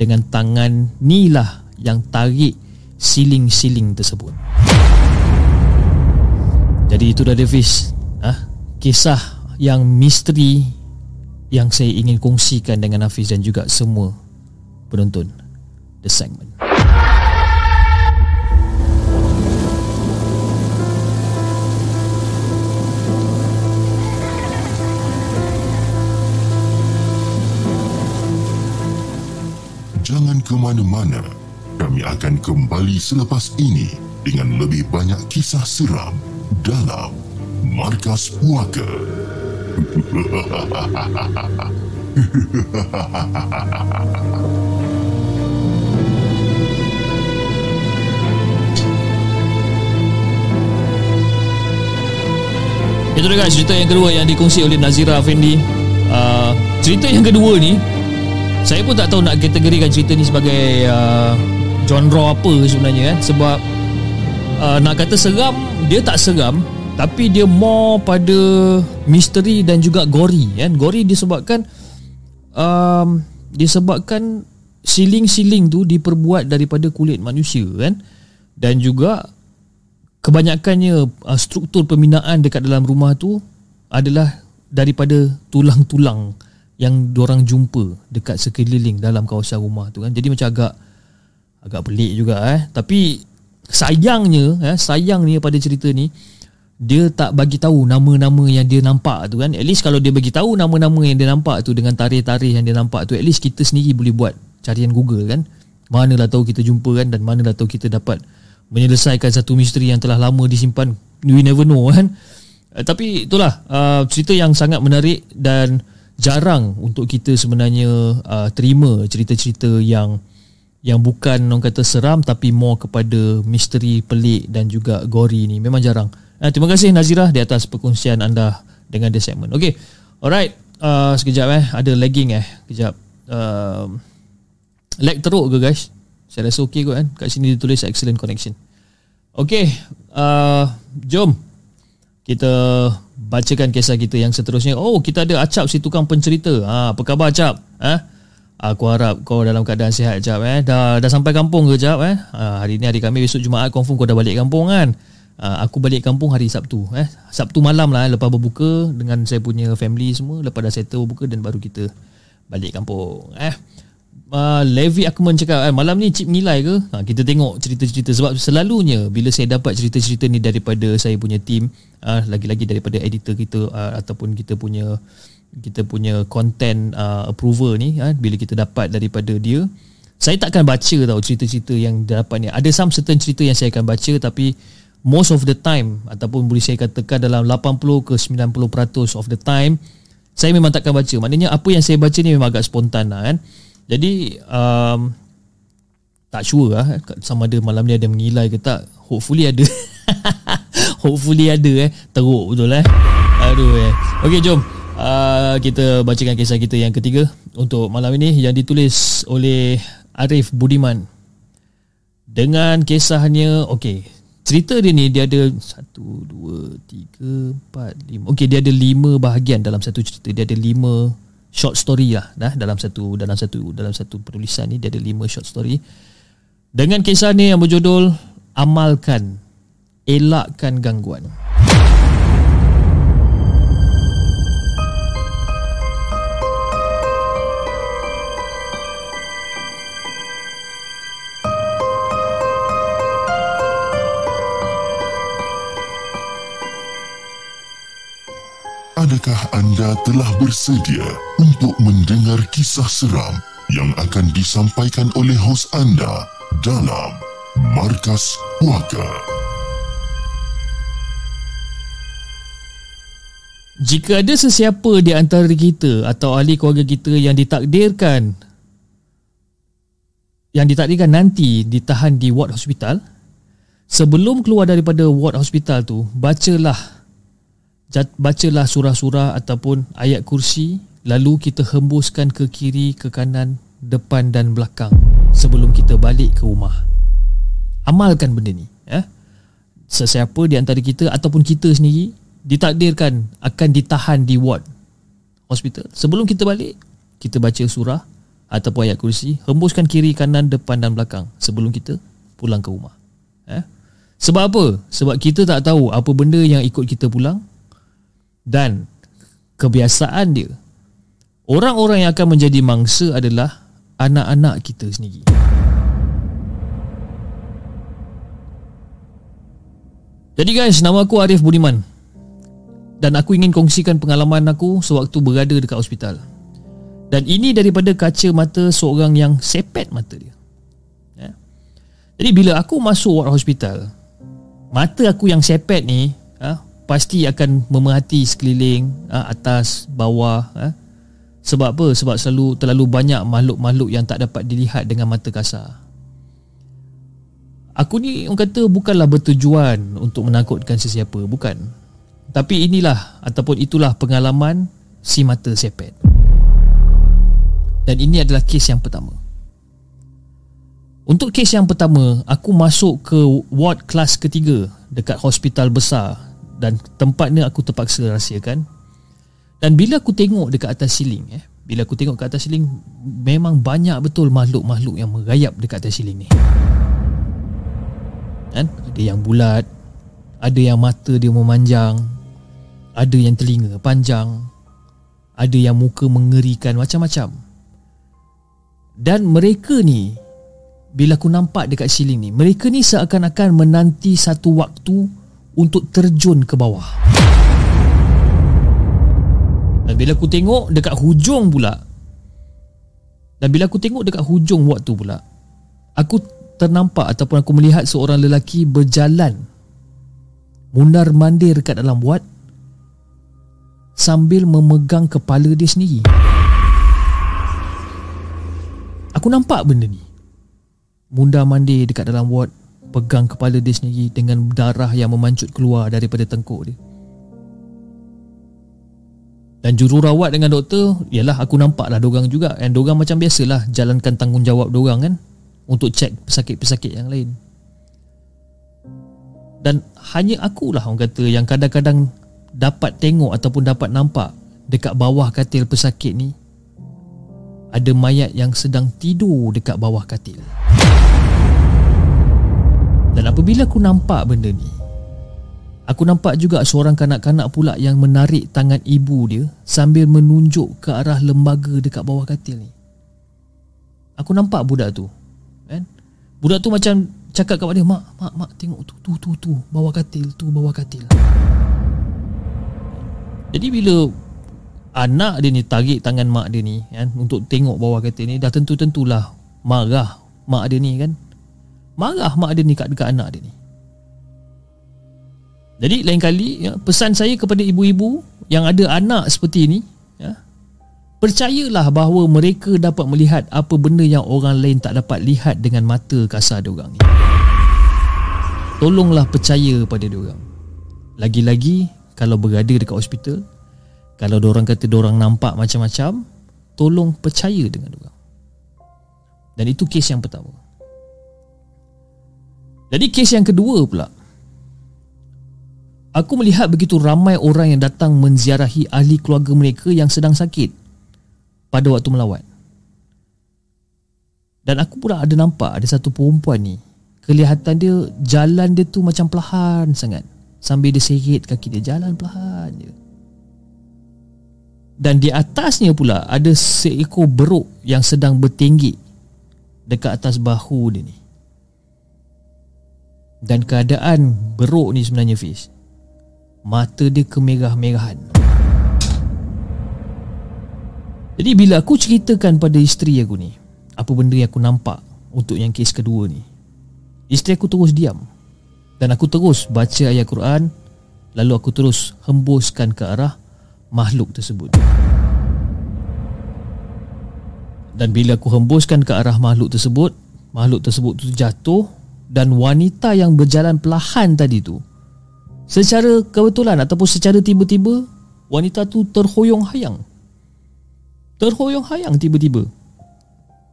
dengan tangan ni lah yang tarik siling-siling tersebut. Jadi itu dah, Davis, kisah yang misteri yang saya ingin kongsikan dengan Hafiz dan juga semua penonton The Segment. Jangan ke mana-mana. Kami akan kembali selepas ini dengan lebih banyak kisah seram dalam Markas Puaka. Itu dia guys, cerita yang kedua yang dikongsi oleh Nazira Afandi. Cerita yang kedua ni saya pun tak tahu nak kategorikan cerita ni sebagai genre apa sebenarnya, sebab nak kata seram, dia tak seram, tapi dia more pada misteri dan juga gori kan. Gori disebabkan disebabkan siling-siling tu diperbuat daripada kulit manusia kan, dan juga kebanyakannya struktur pembinaan dekat dalam rumah tu adalah daripada tulang-tulang yang diorang jumpa dekat sekeliling dalam kawasan rumah tu kan. Jadi macam agak pelik juga Tapi sayangnya pada cerita ni dia tak bagi tahu nama-nama yang dia nampak tu kan. At least kalau dia bagi tahu nama-nama yang dia nampak tu dengan tarikh-tarikh yang dia nampak tu, at least kita sendiri boleh buat carian Google kan. Manalah tahu kita jumpa kan, dan manalah tahu kita dapat menyelesaikan satu misteri yang telah lama disimpan. We never know kan. Tapi itulah cerita yang sangat menarik dan jarang untuk kita sebenarnya terima cerita-cerita yang bukan orang kata seram tapi more kepada misteri, pelik dan juga gori ni. Memang jarang. Terima kasih Nazira di atas perkongsian anda dengan The Segment. Okay, alright, sekejap ada lagging kejap. Lag teruk ke guys? Saya rasa okey kot kan. Kat sini ditulis excellent connection. Okay, jom kita bacakan kisah kita yang seterusnya. Oh, kita ada Acap si tukang pencerita. Apa khabar Acap? Aku harap kau dalam keadaan sihat Acap Dah sampai kampung ke Acap Hari ni hari Khamis, besok Jumaat confirm kau dah balik kampung kan? Aku balik kampung hari Sabtu Sabtu malam lah lepas berbuka dengan saya punya family semua. Lepas dah settle berbuka dan baru kita balik kampung Levi Akman cakap malam ni cip nilai ke? Kita tengok cerita-cerita, sebab selalunya bila saya dapat cerita-cerita ni daripada saya punya team, lagi-lagi daripada editor kita ataupun kita punya kita punya content approver ni, bila kita dapat daripada dia, saya takkan baca tau cerita-cerita yang dapat ni. Ada some certain cerita yang saya akan baca, tapi most of the time, ataupun boleh saya katakan dalam 80 ke 90% of the time, saya memang takkan baca. Maknanya apa yang saya baca ni memang agak spontan lah, kan. Jadi tak sure lah sama ada malam ni ada mengilai ke tak. Hopefully ada. Hopefully ada. Teruk betul . Aduh Okey, jom kita bacakan kisah kita yang ketiga untuk malam ini, yang ditulis oleh Arif Budiman. Dengan kisahnya, okey, cerita dia ni dia ada 1, 2, 3, 4, 5. Okey, dia ada 5 bahagian dalam satu cerita. Dia ada 5 short story lah dalam satu penulisan ni dia ada 5 short story. Dengan kisah ni yang berjudul Amalkan, Elakkan Gangguan. Adakah anda telah bersedia untuk mendengar kisah seram yang akan disampaikan oleh hos anda dalam Markas Puaka? Jika ada sesiapa di antara kita atau ahli keluarga kita yang ditakdirkan nanti ditahan di ward hospital, sebelum keluar daripada ward hospital tu, bacalah surah-surah ataupun ayat kursi, lalu kita hembuskan ke kiri, ke kanan, depan dan belakang sebelum kita balik ke rumah. Amalkan benda ni. Sesiapa di antara kita ataupun kita sendiri ditakdirkan akan ditahan di ward hospital, sebelum kita balik, kita baca surah ataupun ayat kursi, hembuskan kiri, kanan, depan dan belakang sebelum kita pulang ke rumah. Sebab apa? Sebab kita tak tahu apa benda yang ikut kita pulang. Dan kebiasaan dia, orang-orang yang akan menjadi mangsa adalah anak-anak kita sendiri. Jadi guys, nama aku Arif Budiman, dan aku ingin kongsikan pengalaman aku sewaktu berada dekat hospital. Dan ini daripada kaca mata seorang yang sepet mata dia. Jadi bila aku masuk ward hospital, mata aku yang sepet ni pasti akan memerhati sekeliling, atas, bawah. Sebab apa? Sebab terlalu banyak makhluk-makhluk yang tak dapat dilihat dengan mata kasar. Aku ni, orang kata, bukanlah bertujuan untuk menakutkan sesiapa, bukan. Tapi inilah ataupun itulah pengalaman si mata sepet. Dan ini adalah kes yang pertama. Untuk kes yang pertama, aku masuk ke ward kelas ketiga dekat hospital besar, dan tempatnya aku terpaksa rahsiakan. Dan bila aku tengok dekat atas siling, memang banyak betul makhluk-makhluk yang merayap dekat atas siling ni. Kan? Ada yang bulat, ada yang mata dia memanjang, ada yang telinga panjang, ada yang muka mengerikan, macam-macam. Dan mereka ni, bila aku nampak dekat siling ni, mereka ni seakan-akan menanti satu waktu untuk terjun ke bawah. Dan bila aku tengok dekat hujung pula, aku ternampak ataupun aku melihat seorang lelaki berjalan mundar-mandir dekat dalam wad sambil memegang kepala dia sendiri. Aku nampak benda ni, mundar-mandir dekat dalam wad, pegang kepala dia sendiri dengan darah yang memancut keluar daripada tengkuk dia. Dan jururawat dengan doktor, ialah aku nampaklah dorang juga, dan dorang macam biasalah jalankan tanggungjawab dorang, kan, untuk cek pesakit-pesakit yang lain. Dan hanya akulah, orang kata, yang kadang-kadang dapat tengok ataupun dapat nampak dekat bawah katil pesakit ni ada mayat yang sedang tidur dekat bawah katil. Dan apabila aku nampak benda ni, aku nampak juga seorang kanak-kanak pula yang menarik tangan ibu dia sambil menunjuk ke arah lembaga dekat bawah katil ni. Aku nampak budak tu, kan? Budak tu macam cakap kat dia, Mak, tengok tu, bawah katil. Jadi bila anak dia ni tarik tangan mak dia ni kan, untuk tengok bawah kereta ni, dah tentu-tentulah marah mak dia ni kan. Marah mak dia ni dekat anak dia ni. Jadi lain kali ya, pesan saya kepada ibu-ibu yang ada anak seperti ini ya, percayalah bahawa mereka dapat melihat apa benda yang orang lain tak dapat lihat dengan mata kasar diorang ni. Tolonglah percaya pada diorang. Lagi-lagi kalau berada dekat hospital, kalau diorang kata diorang nampak macam-macam, tolong percaya dengan diorang. Dan itu kes yang pertama. Jadi kes yang kedua pula, aku melihat begitu ramai orang yang datang menziarahi ahli keluarga mereka yang sedang sakit pada waktu melawat. Dan aku pula ada nampak ada satu perempuan ni, kelihatan dia jalan dia tu macam perlahan sangat, sambil dia seret kaki dia, jalan perlahan je. Dan di atasnya pula ada seekor beruk yang sedang bertinggi dekat atas bahu dia ni. Dan keadaan beruk ni sebenarnya, Fiz, mata dia kemerah-merahan. Jadi bila aku ceritakan pada isteri aku ni apa benda yang aku nampak untuk yang kes kedua ni, isteri aku terus diam. Dan aku terus baca ayat Quran, lalu aku terus hembuskan ke arah makhluk tersebut. Dan bila aku hembuskan ke arah makhluk tersebut, makhluk tersebut tu jatuh. Dan wanita yang berjalan perlahan tadi tu, secara kebetulan ataupun secara tiba-tiba, wanita tu terhoyong hayang tiba-tiba,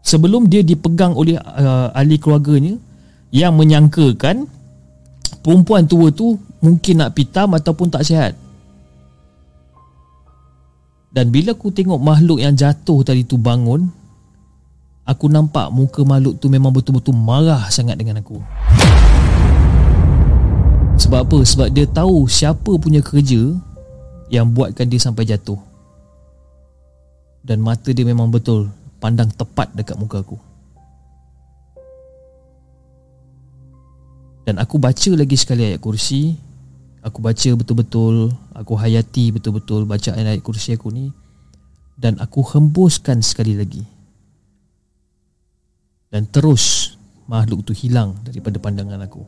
sebelum dia dipegang oleh ahli keluarganya yang menyangkakan perempuan tua tu mungkin nak pitam ataupun tak sihat. Dan bila aku tengok makhluk yang jatuh tadi tu bangun, aku nampak muka makhluk tu memang betul-betul marah sangat dengan aku. Sebab apa? Sebab dia tahu siapa punya kerja yang buatkan dia sampai jatuh. Dan mata dia memang betul pandang tepat dekat muka aku. Dan aku baca lagi sekali ayat kursi. Aku baca betul-betul, aku hayati betul-betul bacaan ayat kursi aku ni. Dan aku hembuskan sekali lagi. Dan terus makhluk tu hilang daripada pandangan aku.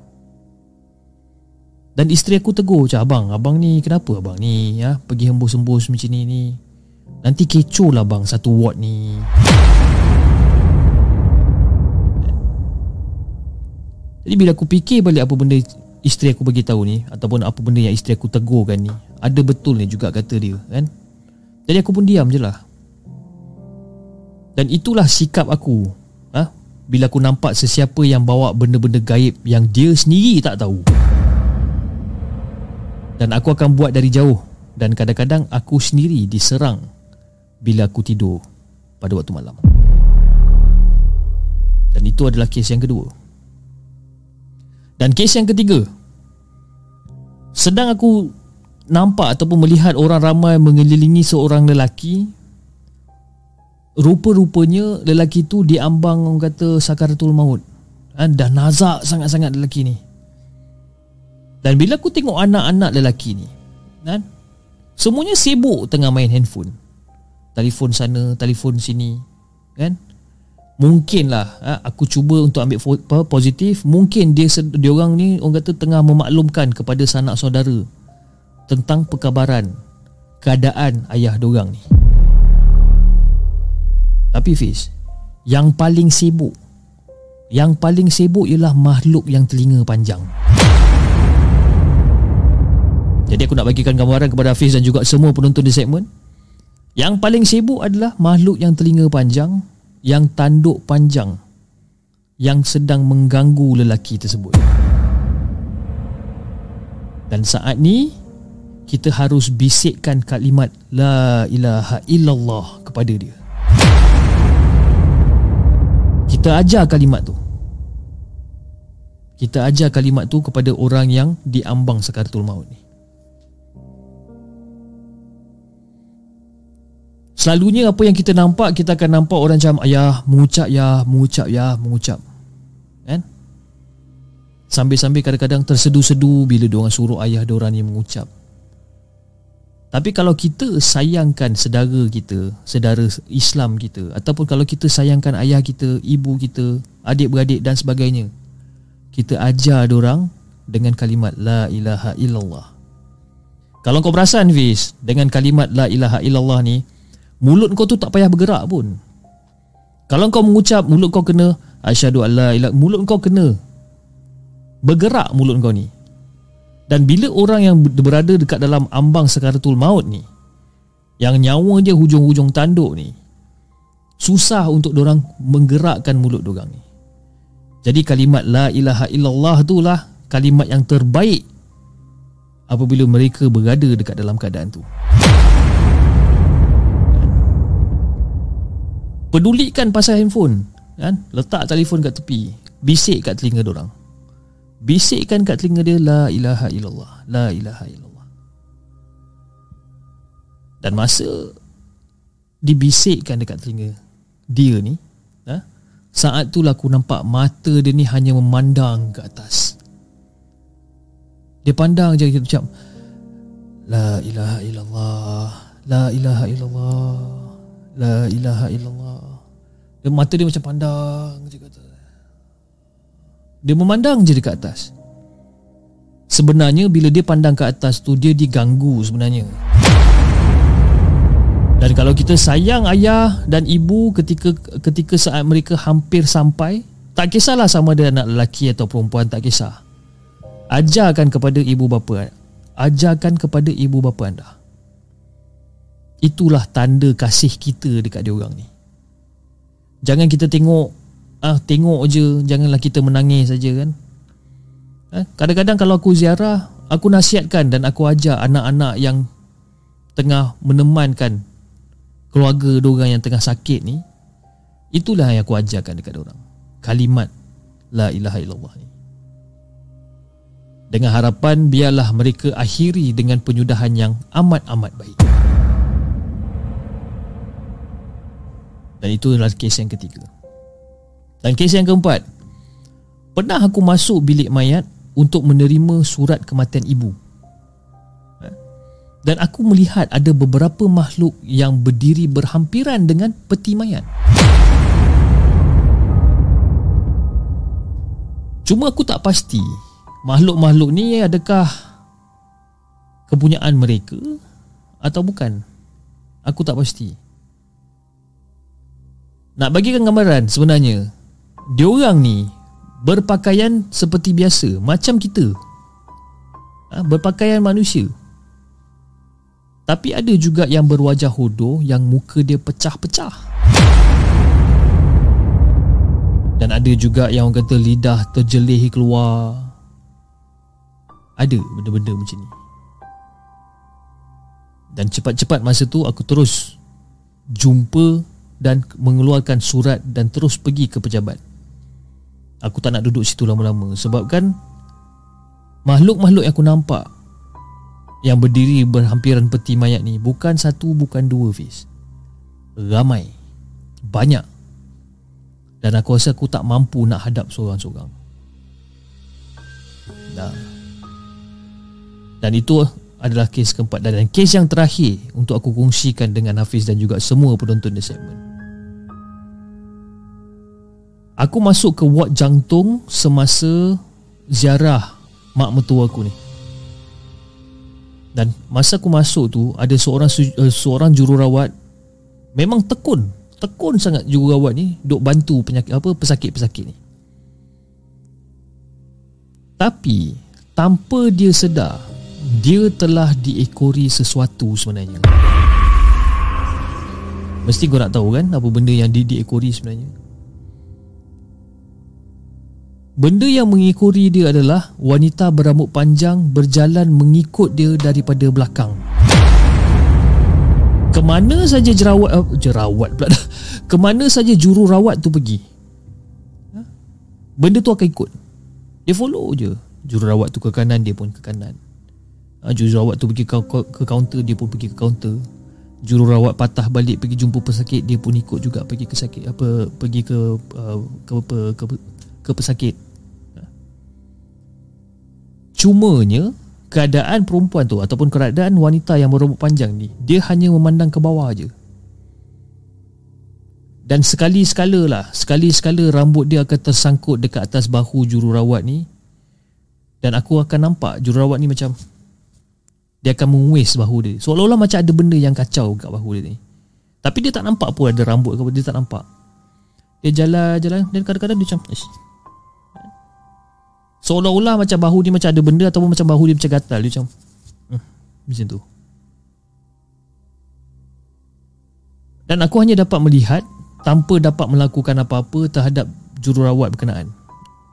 Dan isteri aku tegur, abang ni kenapa abang ni ya, pergi hembus-hembus macam ni, nanti kecoh lah bang satu ward ni. Jadi bila aku fikir balik apa benda isteri aku bagi tahu ni, ataupun apa benda yang isteri aku tegurkan ni, ada betul ni juga kata dia kan. Jadi aku pun diam je lah. Dan itulah sikap aku bila aku nampak sesiapa yang bawa benda-benda gaib yang dia sendiri tak tahu. Dan aku akan buat dari jauh. Dan kadang-kadang aku sendiri diserang bila aku tidur pada waktu malam. Dan itu adalah kes yang kedua. Dan kes yang ketiga, sedang aku nampak ataupun melihat orang ramai mengelilingi seorang lelaki. Rupa-rupanya lelaki tu diambang, orang kata, sakaratul maut. Dah nazak sangat-sangat lelaki ni. Dan bila aku tengok anak-anak lelaki ni kan, semuanya sibuk tengah main handphone, telefon sana, telefon sini kan. Mungkinlah aku cuba untuk ambil positif, mungkin diorang ni, orang kata, tengah memaklumkan kepada sanak saudara tentang perkabaran keadaan ayah diorang ni. Tapi Fiz, Yang paling sibuk ialah makhluk yang telinga panjang. Jadi aku nak bagikan gambaran kepada Hafiz dan juga semua penonton di segmen. Yang paling sibuk adalah makhluk yang telinga panjang, yang tanduk panjang, yang sedang mengganggu lelaki tersebut. Dan saat ni kita harus bisikkan kalimat La ilaha illallah kepada dia. Kita ajar kalimat tu kepada orang yang diambang sakaratul maut ni. Selalunya apa yang kita nampak, kita akan nampak orang macam ayah mengucap kan? Sambil-sambil kadang-kadang tersedu-sedu bila diorang suruh ayah diorang ni mengucap. Tapi kalau kita sayangkan sedara kita, sedara Islam kita, ataupun kalau kita sayangkan ayah kita, ibu kita, adik-beradik dan sebagainya, kita ajar diorang dengan kalimat La ilaha illallah. Kalau kau perasan Fiz, dengan kalimat La ilaha illallah ni, mulut kau tu tak payah bergerak pun. Kalau kau mengucap, mulut kau kena Asyhadu an la ilaha, mulut kau kena bergerak mulut kau ni. Dan bila orang yang berada dekat dalam ambang sakaratul maut ni, yang nyawa dia hujung-hujung tanduk ni, susah untuk dorang menggerakkan mulut dorang ni. Jadi kalimat La ilaha illallah tu lah kalimat yang terbaik apabila mereka berada dekat dalam keadaan tu. Pedulikan pasal handphone kan? Letak telefon kat tepi, bisik kat telinga dorang. Bisikkan kat telinga dia La ilaha illallah, La ilaha illallah. Dan masa dibisikkan dekat telinga dia ni, saat tu lah aku nampak mata dia ni hanya memandang ke atas. Dia pandang je macam La ilaha illallah, La ilaha illallah, La ilaha illallah. Dia mata dia macam pandang je ke atas. Dia memandang je dekat atas. Sebenarnya bila dia pandang ke atas tu, dia diganggu sebenarnya. Dan kalau kita sayang ayah dan ibu ketika saat mereka hampir sampai, tak kisahlah sama ada anak lelaki atau perempuan, tak kisah. Ajarkan kepada ibu bapa anda. Itulah tanda kasih kita dekat diorang ni. Jangan kita tengok je, janganlah kita menangis saja kan. Kadang-kadang kalau aku ziarah, aku nasihatkan dan aku ajar anak-anak yang tengah menemankan keluarga dorang yang tengah sakit ni, itulah yang aku ajarkan dekat dorang, kalimat La ilaha illallah ni, dengan harapan biarlah mereka akhiri dengan penyudahan yang amat-amat baik. Dan itulah kes yang ketiga. Dan kes yang keempat, pernah aku masuk bilik mayat untuk menerima surat kematian ibu. Dan aku melihat ada beberapa makhluk yang berdiri berhampiran dengan peti mayat. Cuma aku tak pasti makhluk-makhluk ni adakah kepunyaan mereka atau bukan. Aku tak pasti. Nak bagikan gambaran, sebenarnya diorang ni berpakaian seperti biasa, macam kita, berpakaian manusia. Tapi ada juga yang berwajah hodoh, yang muka dia pecah-pecah. Dan ada juga yang orang kata lidah terjelih keluar. Ada benda-benda macam ni. Dan cepat-cepat masa tu aku terus jumpa dan mengeluarkan surat dan terus pergi ke pejabat. Aku tak nak duduk situ lama-lama, sebab kan makhluk-makhluk yang aku nampak yang berdiri berhampiran peti mayat ni bukan satu, bukan dua, Fiz. Ramai, banyak. Dan aku rasa aku tak mampu nak hadap seorang-seorang. Dan itu adalah kes keempat. Dan kes yang terakhir untuk aku kongsikan dengan Hafiz dan juga semua penonton The Segment. Aku masuk ke wad jantung semasa ziarah mak mertua aku ni. Dan masa aku masuk tu, ada seorang jururawat, memang tekun sangat jururawat ni, duk bantu pesakit-pesakit ni. Tapi tanpa dia sedar, dia telah diekori sesuatu sebenarnya. Mesti kau nak tahu kan apa benda yang diekori sebenarnya. Benda yang mengikori dia adalah wanita berambut panjang berjalan mengikut dia daripada belakang. Kemana saja jerawat pula dah. Kemana saja juru rawat tu pergi, benda tu akan ikut. Dia follow je. Juru rawat tu ke kanan, dia pun ke kanan. Juru rawat tu pergi ke kaunter, dia pun pergi ke kaunter. Juru rawat patah balik pergi jumpa pesakit, dia pun ikut juga pergi ke sakit apa, pergi ke pesakit. Cumanya keadaan perempuan tu ataupun keadaan wanita yang berambut panjang ni, dia hanya memandang ke bawah je. Dan sekali-sekala rambut dia akan tersangkut dekat atas bahu jururawat ni, dan aku akan nampak jururawat ni macam dia akan menguis bahu dia, seolah-olah macam ada benda yang kacau kat bahu dia ni. Tapi dia tak nampak pun ada rambut ke, dia tak nampak. Dia jalan-jalan dan kadang-kadang dia macam seolah-olah macam bahu dia macam ada benda ataupun macam bahu dia macam gatal, dia macam macam tu. Dan aku hanya dapat melihat tanpa dapat melakukan apa-apa terhadap jururawat berkenaan.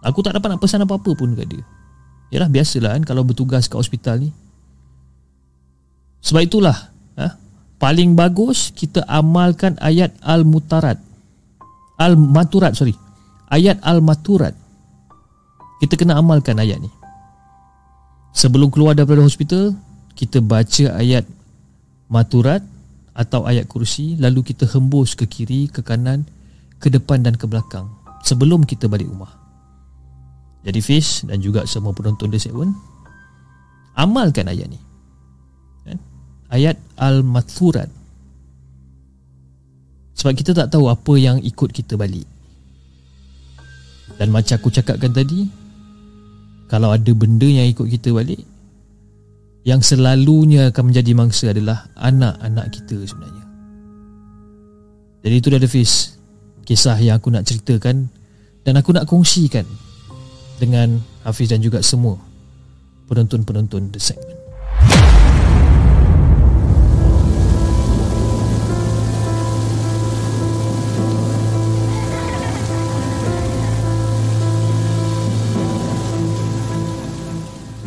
Aku tak dapat nak pesan apa-apa pun kat dia. Yalah, biasalah kan kalau bertugas kat hospital ni. Sebab itulah paling bagus kita amalkan ayat Al-Maturat. Ayat Al-Maturat kita kena amalkan ayat ni. Sebelum keluar daripada hospital, kita baca ayat Maturat atau ayat Kursi, lalu kita hembus ke kiri, ke kanan, ke depan dan ke belakang sebelum kita balik rumah. Jadi Fiz dan juga semua penonton The Segment, amalkan ayat ni, ayat Al-Maturat, sebab kita tak tahu apa yang ikut kita balik. Dan macam aku cakapkan tadi, kalau ada benda yang ikut kita balik, yang selalunya akan menjadi mangsa adalah anak-anak kita sebenarnya. Jadi itu dah, Hafiz, kisah yang aku nak ceritakan dan aku nak kongsikan dengan Hafiz dan juga semua penonton-penonton The Segment.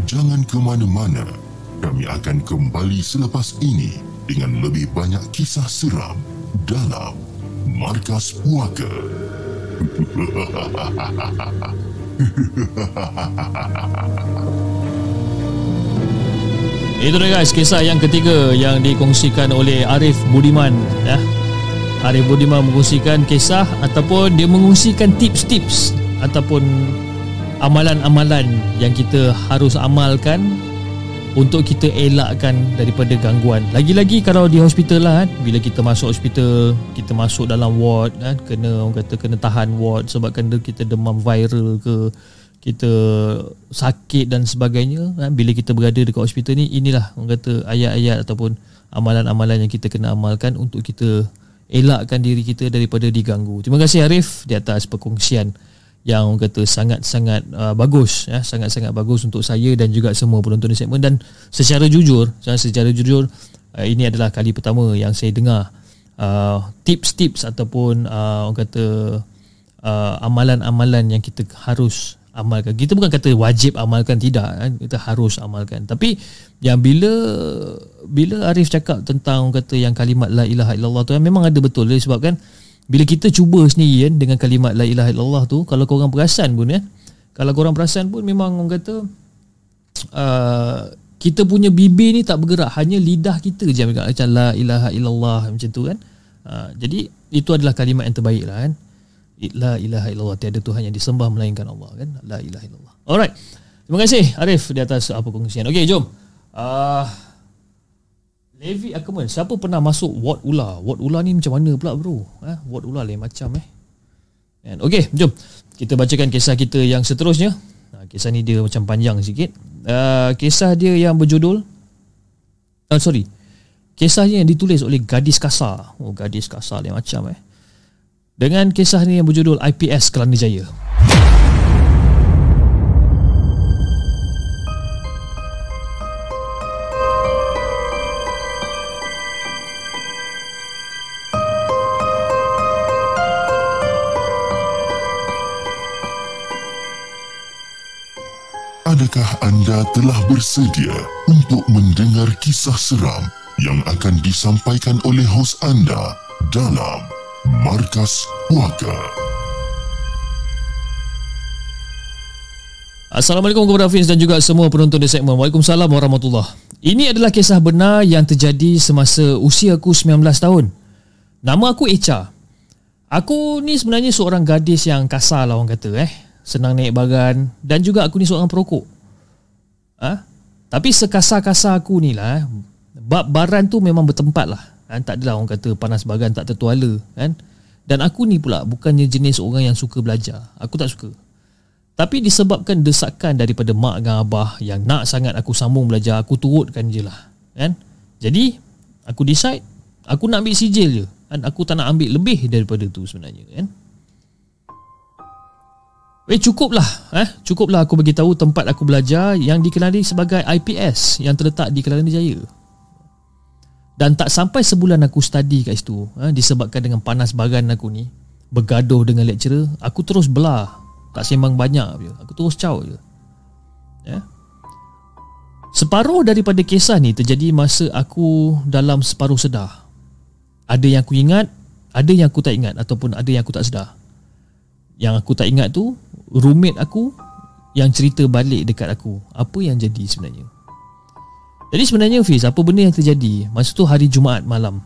Jangan ke mana-mana. Kami akan kembali selepas ini dengan lebih banyak kisah seram dalam Markas Puaka. Itu dia guys, kisah yang ketiga yang dikongsikan oleh Arif Budiman. Arif Budiman mengongsikan kisah ataupun dia mengongsikan tips-tips ataupun amalan-amalan yang kita harus amalkan untuk kita elakkan daripada gangguan. Lagi-lagi kalau di hospital lah kan, bila kita masuk hospital, kita masuk dalam ward kan, orang kata kena tahan ward sebab kena kita demam viral ke, kita sakit dan sebagainya kan. Bila kita berada dekat hospital ni, inilah orang kata ayat-ayat ataupun amalan-amalan yang kita kena amalkan untuk kita elakkan diri kita daripada diganggu. Terima kasih Arif di atas perkongsian yang orang kata sangat-sangat bagus, sangat-sangat bagus untuk saya dan juga semua penonton The Segment. Dan secara jujur ini adalah kali pertama yang saya dengar tips-tips ataupun orang kata amalan-amalan yang kita harus amalkan. Kita bukan kata wajib amalkan, tidak kan? Kita harus amalkan. Tapi yang bila Arif cakap tentang orang kata yang kalimat la ilaha illallah tu, memang ada betul dia, sebab kan bila kita cuba sendiri kan dengan kalimat la ilaha illallah tu, kalau korang perasan pun memang orang kata kita punya bibir ni tak bergerak, hanya lidah kita je macam la ilaha illallah macam tu kan. Jadi itu adalah kalimat yang terbaik lah kan, la ilaha illallah, tiada Tuhan yang disembah melainkan Allah kan, la ilaha illallah. Alright, terima kasih Arif di atas apa kongsian. Okey, jom Levi Ackerman, siapa pernah masuk ward ular? Ward ular ni macam mana pula bro? Ward ular lain macam And okay, jom kita bacakan kisah kita yang seterusnya. Kisah ni dia macam panjang sikit. Kisah dia yang berjudul kisahnya yang ditulis oleh Gadis Kasar. Oh, Gadis Kasar lain macam Dengan kisah ni yang berjudul IPS Kelana Jaya. Adakah anda telah bersedia untuk mendengar kisah seram yang akan disampaikan oleh hos anda dalam Markas Puaka? Assalamualaikum kepada Hafiz dan juga semua penonton The Segment. Waalaikumsalam warahmatullahi. Ini adalah kisah benar yang terjadi semasa usia aku 19 tahun. Nama aku Echa. Aku ni sebenarnya seorang gadis yang kasar lah orang kata. Senang naik bagan dan juga aku ni seorang perokok. Tapi sekasar-kasar aku ni lah, baran tu memang bertempat lah kan? Tak adalah orang kata panas bagan tak tertuala kan. Dan aku ni pula bukannya jenis orang yang suka belajar. Aku tak suka. Tapi disebabkan desakan daripada mak dengan abah yang nak sangat aku sambung belajar, aku turutkan je lah kan? Jadi aku decide aku nak ambil sijil je kan? Aku tak nak ambil lebih daripada tu sebenarnya kan. Cukuplah aku bagi tahu tempat aku belajar yang dikenali sebagai IPS yang terletak di Kelana Jaya. Dan tak sampai sebulan aku study kat situ, disebabkan dengan panas bagan aku ni, bergaduh dengan lecturer, aku terus belah, tak sembang banyak je, aku terus caw je. Ya. Separuh daripada kisah ni terjadi masa aku dalam separuh sedar. Ada yang aku ingat, ada yang aku tak ingat ataupun ada yang aku tak sedar. Yang aku tak ingat tu roommate aku yang cerita balik dekat aku apa yang jadi sebenarnya. Jadi sebenarnya Fiz, apa benda yang terjadi masa tu hari Jumaat malam,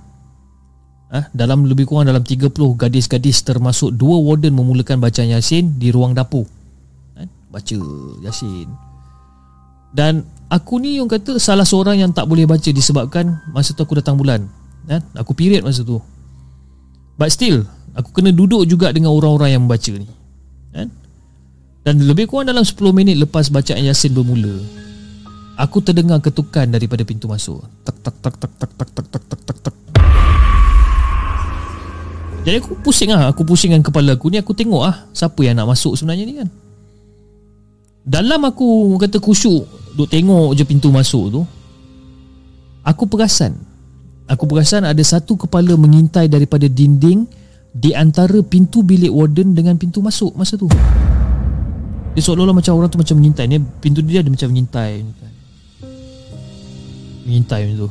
dalam lebih kurang dalam 30 gadis-gadis termasuk 2 warden memulakan bacaan Yasin di ruang dapur, baca Yasin. Dan aku ni yang kata salah seorang yang tak boleh baca disebabkan masa tu aku datang bulan, aku period masa tu, but still aku kena duduk juga dengan orang-orang yang membaca ni. Dan lebih kurang dalam 10 minit lepas bacaan Yasin bermula, aku terdengar ketukan daripada pintu masuk. Tak tak tak tak tak tak tak tak tak tak. Jadi aku pusing lah. Aku pusing dengan kepala aku ni. Aku tengok lah siapa yang nak masuk sebenarnya ni kan. Dalam aku kata kusyuk duk tengok je pintu masuk tu, Aku perasan ada satu kepala mengintai daripada dinding di antara pintu bilik warden dengan pintu masuk masa tu. Dia seolah-olah macam orang tu macam mengintai ni, pintu dia ada macam mengintai macam tu.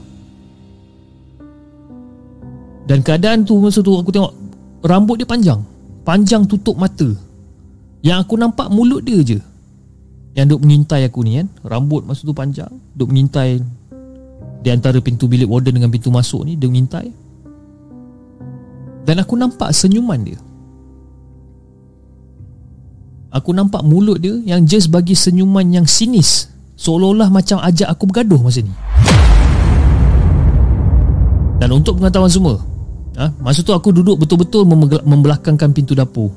Dan keadaan tu masa tu aku tengok, rambut dia panjang tutup mata. Yang aku nampak mulut dia je yang duk mengintai aku ni kan. Rambut masa tu panjang, duk mengintai di antara pintu bilik warden dengan pintu masuk ni, dia mengintai. Dan aku nampak senyuman dia, aku nampak mulut dia yang just bagi senyuman yang sinis, seolah-olah macam ajak aku bergaduh masa ni. Dan untuk pengetahuan semua, masa tu aku duduk betul-betul membelakangkan pintu dapur.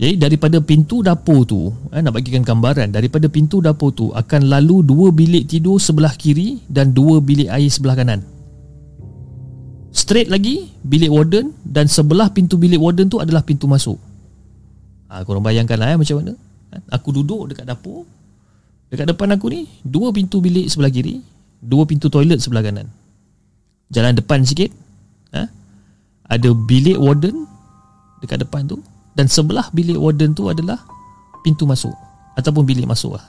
Jadi daripada pintu dapur tu, nak bagikan gambaran, daripada pintu dapur tu akan lalu 2 bilik tidur sebelah kiri dan 2 bilik air sebelah kanan. Straight lagi bilik warden, dan sebelah pintu bilik warden tu adalah pintu masuk. Korang bayangkan lah macam mana. Aku duduk dekat dapur, dekat depan aku ni 2 pintu bilik sebelah kiri, 2 pintu toilet sebelah kanan. Jalan depan sikit, ada bilik warden dekat depan tu, dan sebelah bilik warden tu adalah pintu masuk ataupun bilik masuk lah.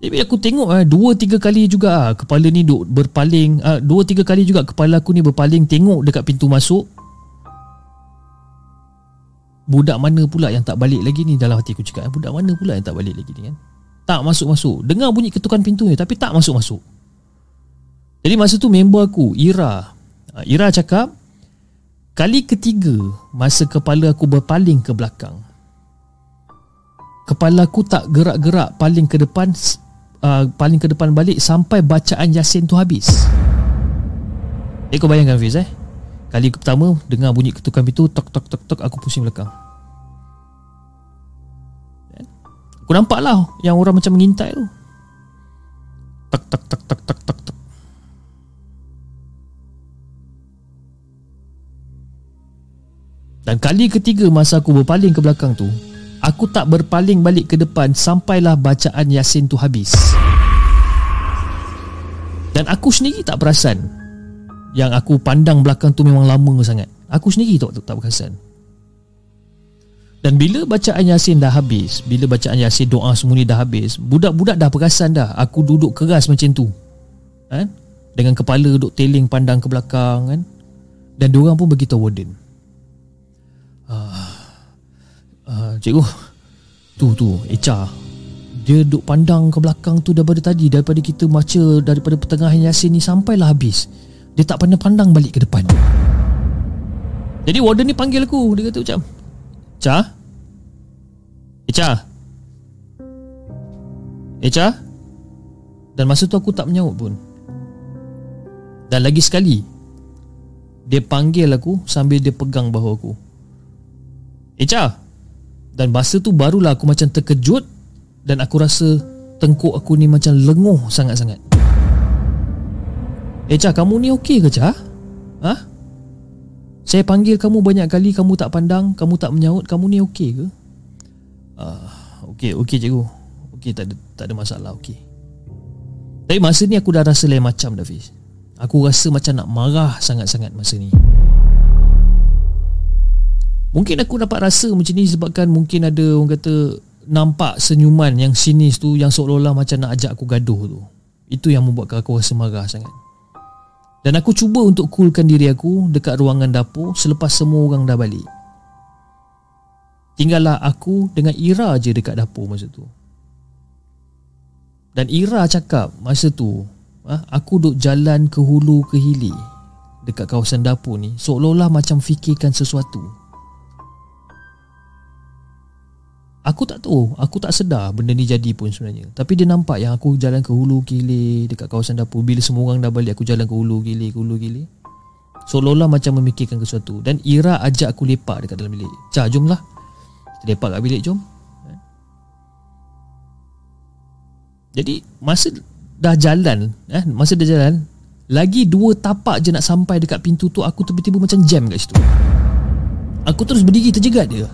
Jadi aku tengok 2-3 kali juga kepala ni duk berpaling, 2-3 kali juga kepala aku ni berpaling tengok dekat pintu masuk. Budak mana pula yang tak balik lagi ni, dalam hati aku cakap. Budak mana pula yang tak balik lagi ni kan. Tak masuk-masuk. Dengar bunyi ketukan pintu ni tapi tak masuk-masuk. Jadi masa tu member aku Ira cakap, kali ketiga masa kepala aku berpaling ke belakang, kepala aku tak gerak-gerak paling ke depan, balik sampai bacaan Yasin tu habis. Kau bayangkan Fiz kali pertama dengar bunyi ketukan pintu, tok tok tok, aku pusing belakang. Aku nampak lah yang orang macam mengintai tu, tok tok tok tok tok tok tok. Dan kali ketiga masa aku berpaling ke belakang tu, aku tak berpaling balik ke depan sampailah bacaan Yasin tu habis. Dan aku sendiri tak perasan. Yang aku pandang belakang tu memang lama sangat. Aku sendiri tak perasan. Dan bila bacaan Yasin dah habis, bila bacaan Yasin doa semua ni dah habis, budak-budak dah perasan dah aku duduk keras macam tu kan? Dengan kepala duduk teling pandang ke belakang kan? Dan diorang pun beritahu warden, cikgu, tu Echa, dia duk pandang ke belakang tu daripada tadi, daripada kita baca daripada pertengahan Yasin ni sampailah habis, dia tak pandang balik ke depan. Jadi warden ni panggil aku, dia kata macam, Echa, Dan masa tu aku tak menjawab pun. Dan lagi sekali dia panggil aku sambil dia pegang bahu aku, Echa. Dan masa tu barulah aku macam terkejut, dan aku rasa tengkuk aku ni macam lenguh sangat-sangat. Echa, kamu ni okey ke, Cha? Ha? Saya panggil kamu banyak kali, kamu tak pandang, kamu tak menyaut, kamu ni okey ke? Okey cikgu. Okey, tak ada masalah, okey. Tapi masa ni aku dah rasa lain macam dah, Fiz. Aku rasa macam nak marah sangat-sangat masa ni. Mungkin aku dapat rasa macam ni sebabkan mungkin ada orang kata nampak senyuman yang sinis tu, yang seolah-olah macam nak ajak aku gaduh tu. Itu yang membuatkan aku rasa marah sangat. Dan aku cuba untuk coolkan diri aku dekat ruangan dapur selepas semua orang dah balik. Tinggallah aku dengan Ira je dekat dapur masa tu. Dan Ira cakap masa tu, aku duk jalan ke hulu ke hilir dekat kawasan dapur ni, seolah-olah macam fikirkan sesuatu. Aku tak tahu, aku tak sedar benda ni jadi pun sebenarnya. Tapi dia nampak yang aku jalan ke hulu ke hilir dekat kawasan dapur. Bila semua orang dah balik, aku jalan ke hulu ke hilir, ke hulu ke hilir, seolah-olah macam memikirkan sesuatu. Dan Ira ajak aku lepak dekat dalam bilik. Cah, jomlah kita lepak kat bilik, jom. Jadi masa dah jalan, lagi 2 tapak je nak sampai dekat pintu tu, aku tiba-tiba macam jam kat situ. Aku terus berdiri terjegat dia.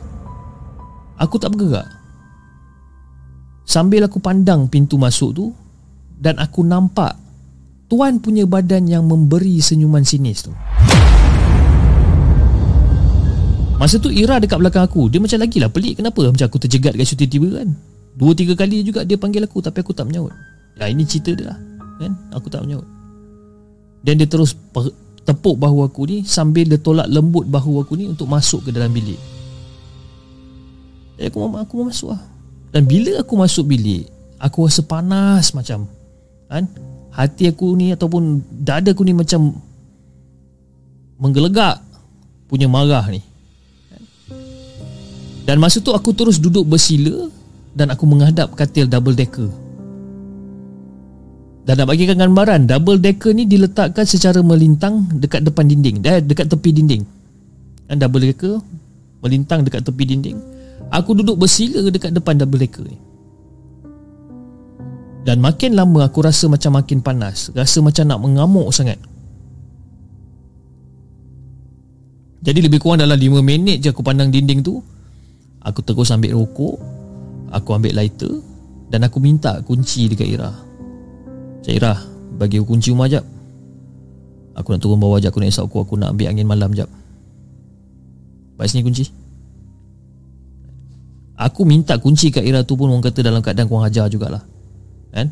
Aku tak bergerak. Sambil aku pandang pintu masuk tu, dan aku nampak tuan punya badan yang memberi senyuman sinis tu. Masa tu Ira dekat belakang aku. Dia macam lagilah pelik, kenapa macam aku terjegat kat situ tiba-tiba kan. 2-3 kali juga dia panggil aku, tapi aku tak menyaut. Ya, ini cerita dia lah kan? Aku tak menyaut. Dan dia terus tepuk bahu aku ni sambil dia tolak lembut bahu aku ni untuk masuk ke dalam bilik. Jadi aku mau masuk lah. Dan bila aku masuk bilik, aku rasa panas macam kan? Hati aku ni ataupun dada aku ni macam menggelegak punya marah ni. Dan masa tu aku terus duduk bersila dan aku menghadap katil double decker. Dan nak bagikan gambaran, double decker ni diletakkan secara melintang dekat depan dinding, dekat tepi dinding. Dan double decker melintang dekat tepi dinding. Aku duduk bersila dekat depan double decker ni. Dan makin lama aku rasa macam makin panas, rasa macam nak mengamuk sangat. Jadi lebih kurang dalam 5 minit je aku pandang dinding tu. Aku terus ambil rokok, aku ambil lighter, dan aku minta kunci dekat Ira. Cik Ira, bagi aku kunci rumah jap. Aku nak turun bawah jap, aku nak esok aku nak ambil angin malam jap. Baik, sini kunci. Aku minta kunci kat Ira tu pun orang kata dalam keadaan kurang ajar jugalah kan?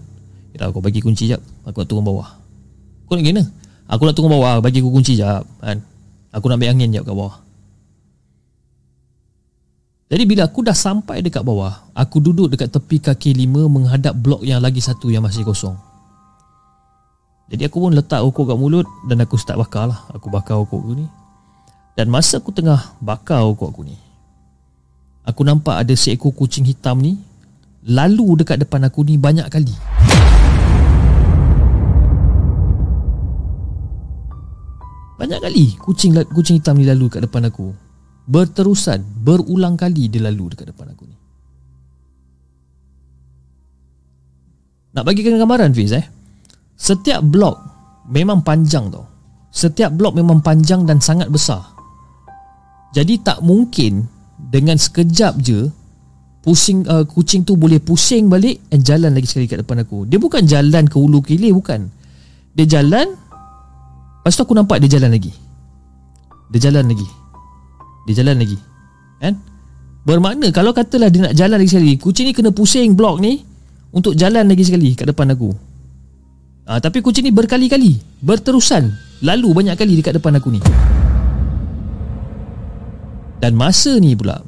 Ira, aku bagi kunci jap, aku nak turun bawah. Kau nak gimana? Aku nak turun bawah, bagi aku kunci jap kan? Aku nak ambil angin jap kat bawah. Jadi bila aku dah sampai dekat bawah, aku duduk dekat tepi kaki 5 menghadap blok yang lagi satu yang masih kosong. Jadi aku pun letak rokok kat mulut dan aku start bakar lah. Aku bakar rokok aku ni. Dan masa aku tengah bakar rokok aku ni, aku nampak ada seekor kucing hitam ni lalu dekat depan aku ni banyak kali. Banyak kali kucing hitam ni lalu dekat depan aku. Berterusan, berulang kali dia lalu dekat depan aku ni. Nak bagikan gambaran, Fiz setiap blok memang panjang tau. Setiap blok memang panjang dan sangat besar. Jadi tak mungkin dengan sekejap je kucing tu boleh pusing balik dan jalan lagi sekali kat depan aku. Dia bukan jalan ke hulu ke hilir, bukan. Dia jalan, lepas tu aku nampak dia jalan lagi. Dia jalan lagi kan? Bermakna kalau katalah dia nak jalan lagi sekali, kucing ni kena pusing blok ni untuk jalan lagi sekali kat depan aku. Tapi kucing ni berkali-kali, berterusan, lalu banyak kali dekat depan aku ni. Dan masa ni pula,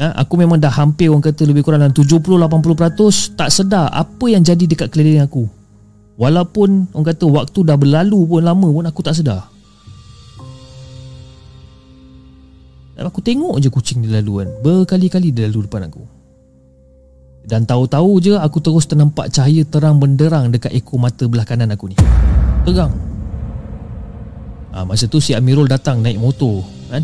aku memang dah hampir orang kata lebih kurang dalam 70-80% tak sedar apa yang jadi dekat keliling aku. Walaupun orang kata waktu dah berlalu pun lama pun, aku tak sedar. Aku tengok je kucing dia lalu kan, berkali-kali dia lalu depan aku. Dan tahu-tahu je aku terus ternampak cahaya terang benderang dekat ekor mata belah kanan aku ni. Terang. Masa tu si Amirul datang naik motor kan?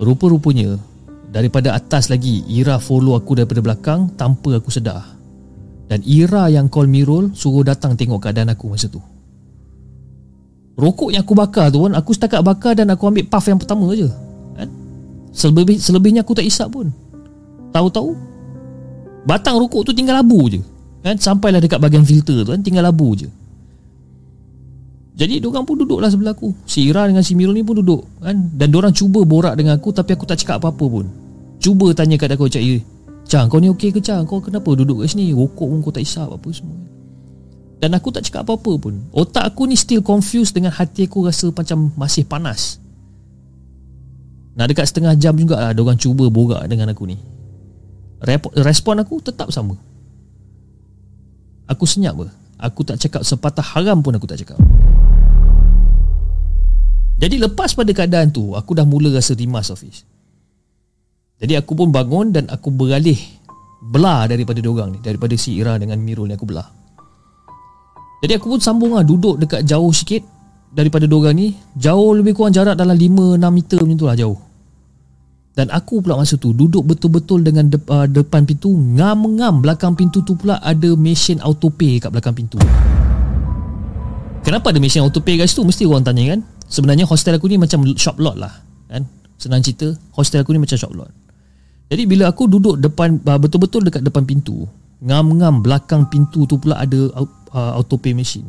Rupa-rupanya daripada atas lagi Ira follow aku daripada belakang tanpa aku sedar. Dan Ira yang call Mirul suruh datang tengok keadaan aku masa tu. Rokok yang aku bakar tu pun aku setakat bakar dan aku ambil puff yang pertama je kan? Selebihnya aku tak isap pun. Tahu-tahu batang rokok tu tinggal labu je kan? Sampailah dekat bahagian filter tu kan, tinggal labu je. Jadi diorang pun duduklah sebelah aku. Si Ira dengan si Mirul ni pun duduk kan? Dan diorang cuba borak dengan aku, tapi aku tak cakap apa-apa pun. Cuba tanya kat aku, Cang, kau ni okey ke Cang? Kau kenapa duduk kat sini? Rokok pun kau tak isap apa semua. Dan aku tak cakap apa-apa pun. Otak aku ni still confused dengan hati aku rasa macam masih panas. Nah, dekat setengah jam jugalah diorang cuba borak dengan aku ni. Respon aku tetap sama. Aku senyap ber. Aku tak cakap sepatah haram pun aku tak cakap. Jadi lepas pada keadaan tu, aku dah mula rasa rimas, Hafiz. Jadi aku pun bangun dan aku beralih belah daripada diorang ni, daripada si Ira dengan Mirul ni aku belah. Jadi aku pun sambung lah duduk dekat jauh sikit daripada diorang ni, jauh lebih kurang jarak dalam 5-6 meter macam tu lah jauh. Dan aku pula masa tu duduk betul-betul dengan depan pintu. Ngam-ngam belakang pintu tu pula ada mesin autopay kat belakang pintu. Kenapa ada mesin autopay kat situ? Mesti orang tanya kan. Sebenarnya hostel aku ni macam shop lot lah kan? Senang cerita, hostel aku ni macam shop lot. Jadi bila aku duduk depan betul-betul dekat depan pintu, ngam-ngam belakang pintu tu pula ada autopay mesin.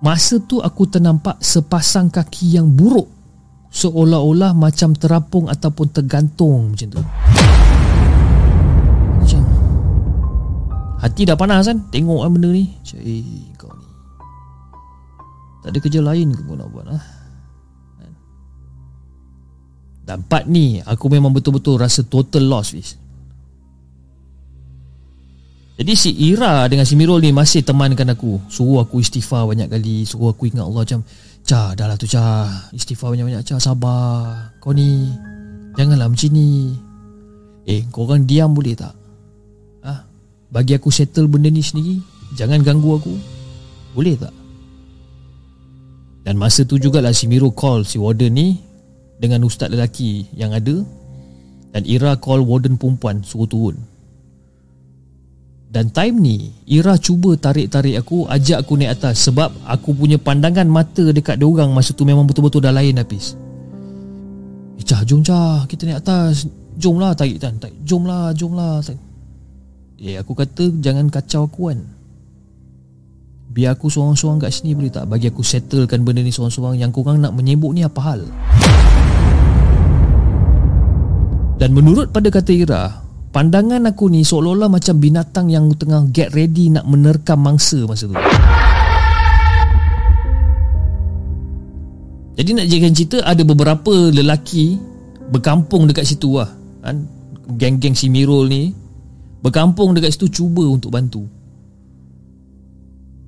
Masa tu aku ternampak sepasang kaki yang buruk, seolah-olah macam terapung ataupun tergantung macam tu. Macam hati dah panas kan, tengok kan benda ni. Kau ni tak ada kerja lain ke kau nak buat lah? Dampak ni aku memang betul-betul rasa total loss, Fiz. Jadi si Ira dengan si Mirul ni masih temankan aku, suruh aku istighfar banyak kali, suruh aku ingat Allah. Macam, Cah, dah lah tu Cah, istighfar banyak-banyak Cah, sabar. Kau ni janganlah macam ni. Korang diam boleh tak? Bagi aku settle benda ni sendiri, jangan ganggu aku, boleh tak? Dan masa tu jugalah si Miro call si warden ni dengan ustaz lelaki yang ada, dan Ira call warden perempuan suruh turun. Dan time ni Ira cuba tarik-tarik aku, ajak aku naik atas, sebab aku punya pandangan mata dekat diorang masa tu memang betul-betul dah lain habis. Cah, jom Cah, kita naik atas. Jomlah tarik Tan, tarik. Jomlah tarik. Aku kata jangan kacau aku kan. Biar aku seorang-seorang kat sini boleh tak? Bagi aku settlekan benda ni seorang-seorang. Yang korang nak menyebut ni apa hal? Dan menurut pada kata Ira, pandangan aku ni seolah-olah macam binatang yang tengah get ready nak menerkam mangsa masa tu. Jadi nak jadikan cerita, ada beberapa lelaki berkampung dekat situ lah kan? Geng-geng si Mirul ni berkampung dekat situ cuba untuk bantu.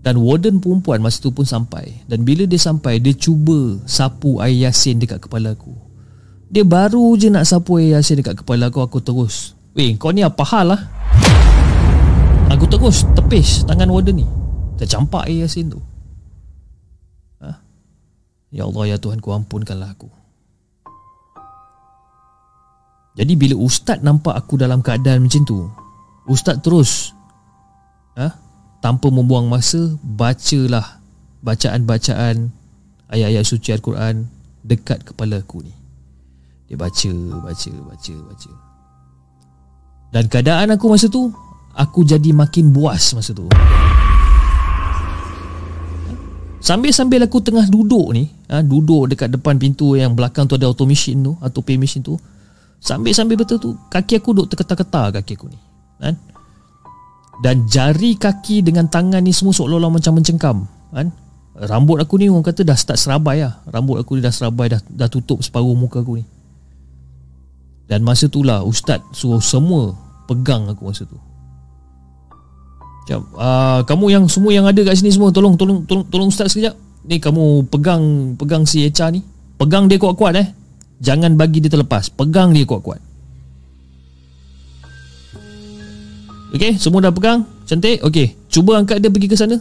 Dan warden perempuan masa tu pun sampai. Dan bila dia sampai, dia cuba sapu air yasin dekat kepala aku. Dia baru je nak sapu air yasin dekat kepala aku, aku terus, kau ni apa hal lah? Aku terus tepis tangan warden ni, tercampak air yasin tu. Ya Allah, ya Tuhan ku, ampunkanlah aku. Jadi bila ustaz nampak aku dalam keadaan macam tu, ustaz terus tanpa membuang masa, bacalah bacaan-bacaan ayat-ayat suci Al-Quran dekat kepala aku ni. Dia baca. Dan keadaan aku masa tu, aku jadi makin buas masa tu. Sambil-sambil aku tengah duduk ni, duduk dekat depan pintu yang belakang tu ada automation tu, autopay machine tu, sambil-sambil betul tu, kaki aku duduk terketar-ketar kaki aku ni. Dan jari kaki dengan tangan ni semua seolah-olah macam mencengkam. Rambut aku ni orang kata dah start serabai lah. Rambut aku ni dah serabai, dah tutup separuh muka aku ni. Dan masa itulah ustaz suruh semua pegang aku masa tu. Macam, kamu yang semua yang ada kat sini semua, tolong ustaz sekejap. Ni kamu pegang si Echa ni. Pegang dia kuat-kuat. Jangan bagi dia terlepas. Pegang dia kuat-kuat. Okey, semua dah pegang. Cantik. Okey, cuba angkat dia pergi ke sana.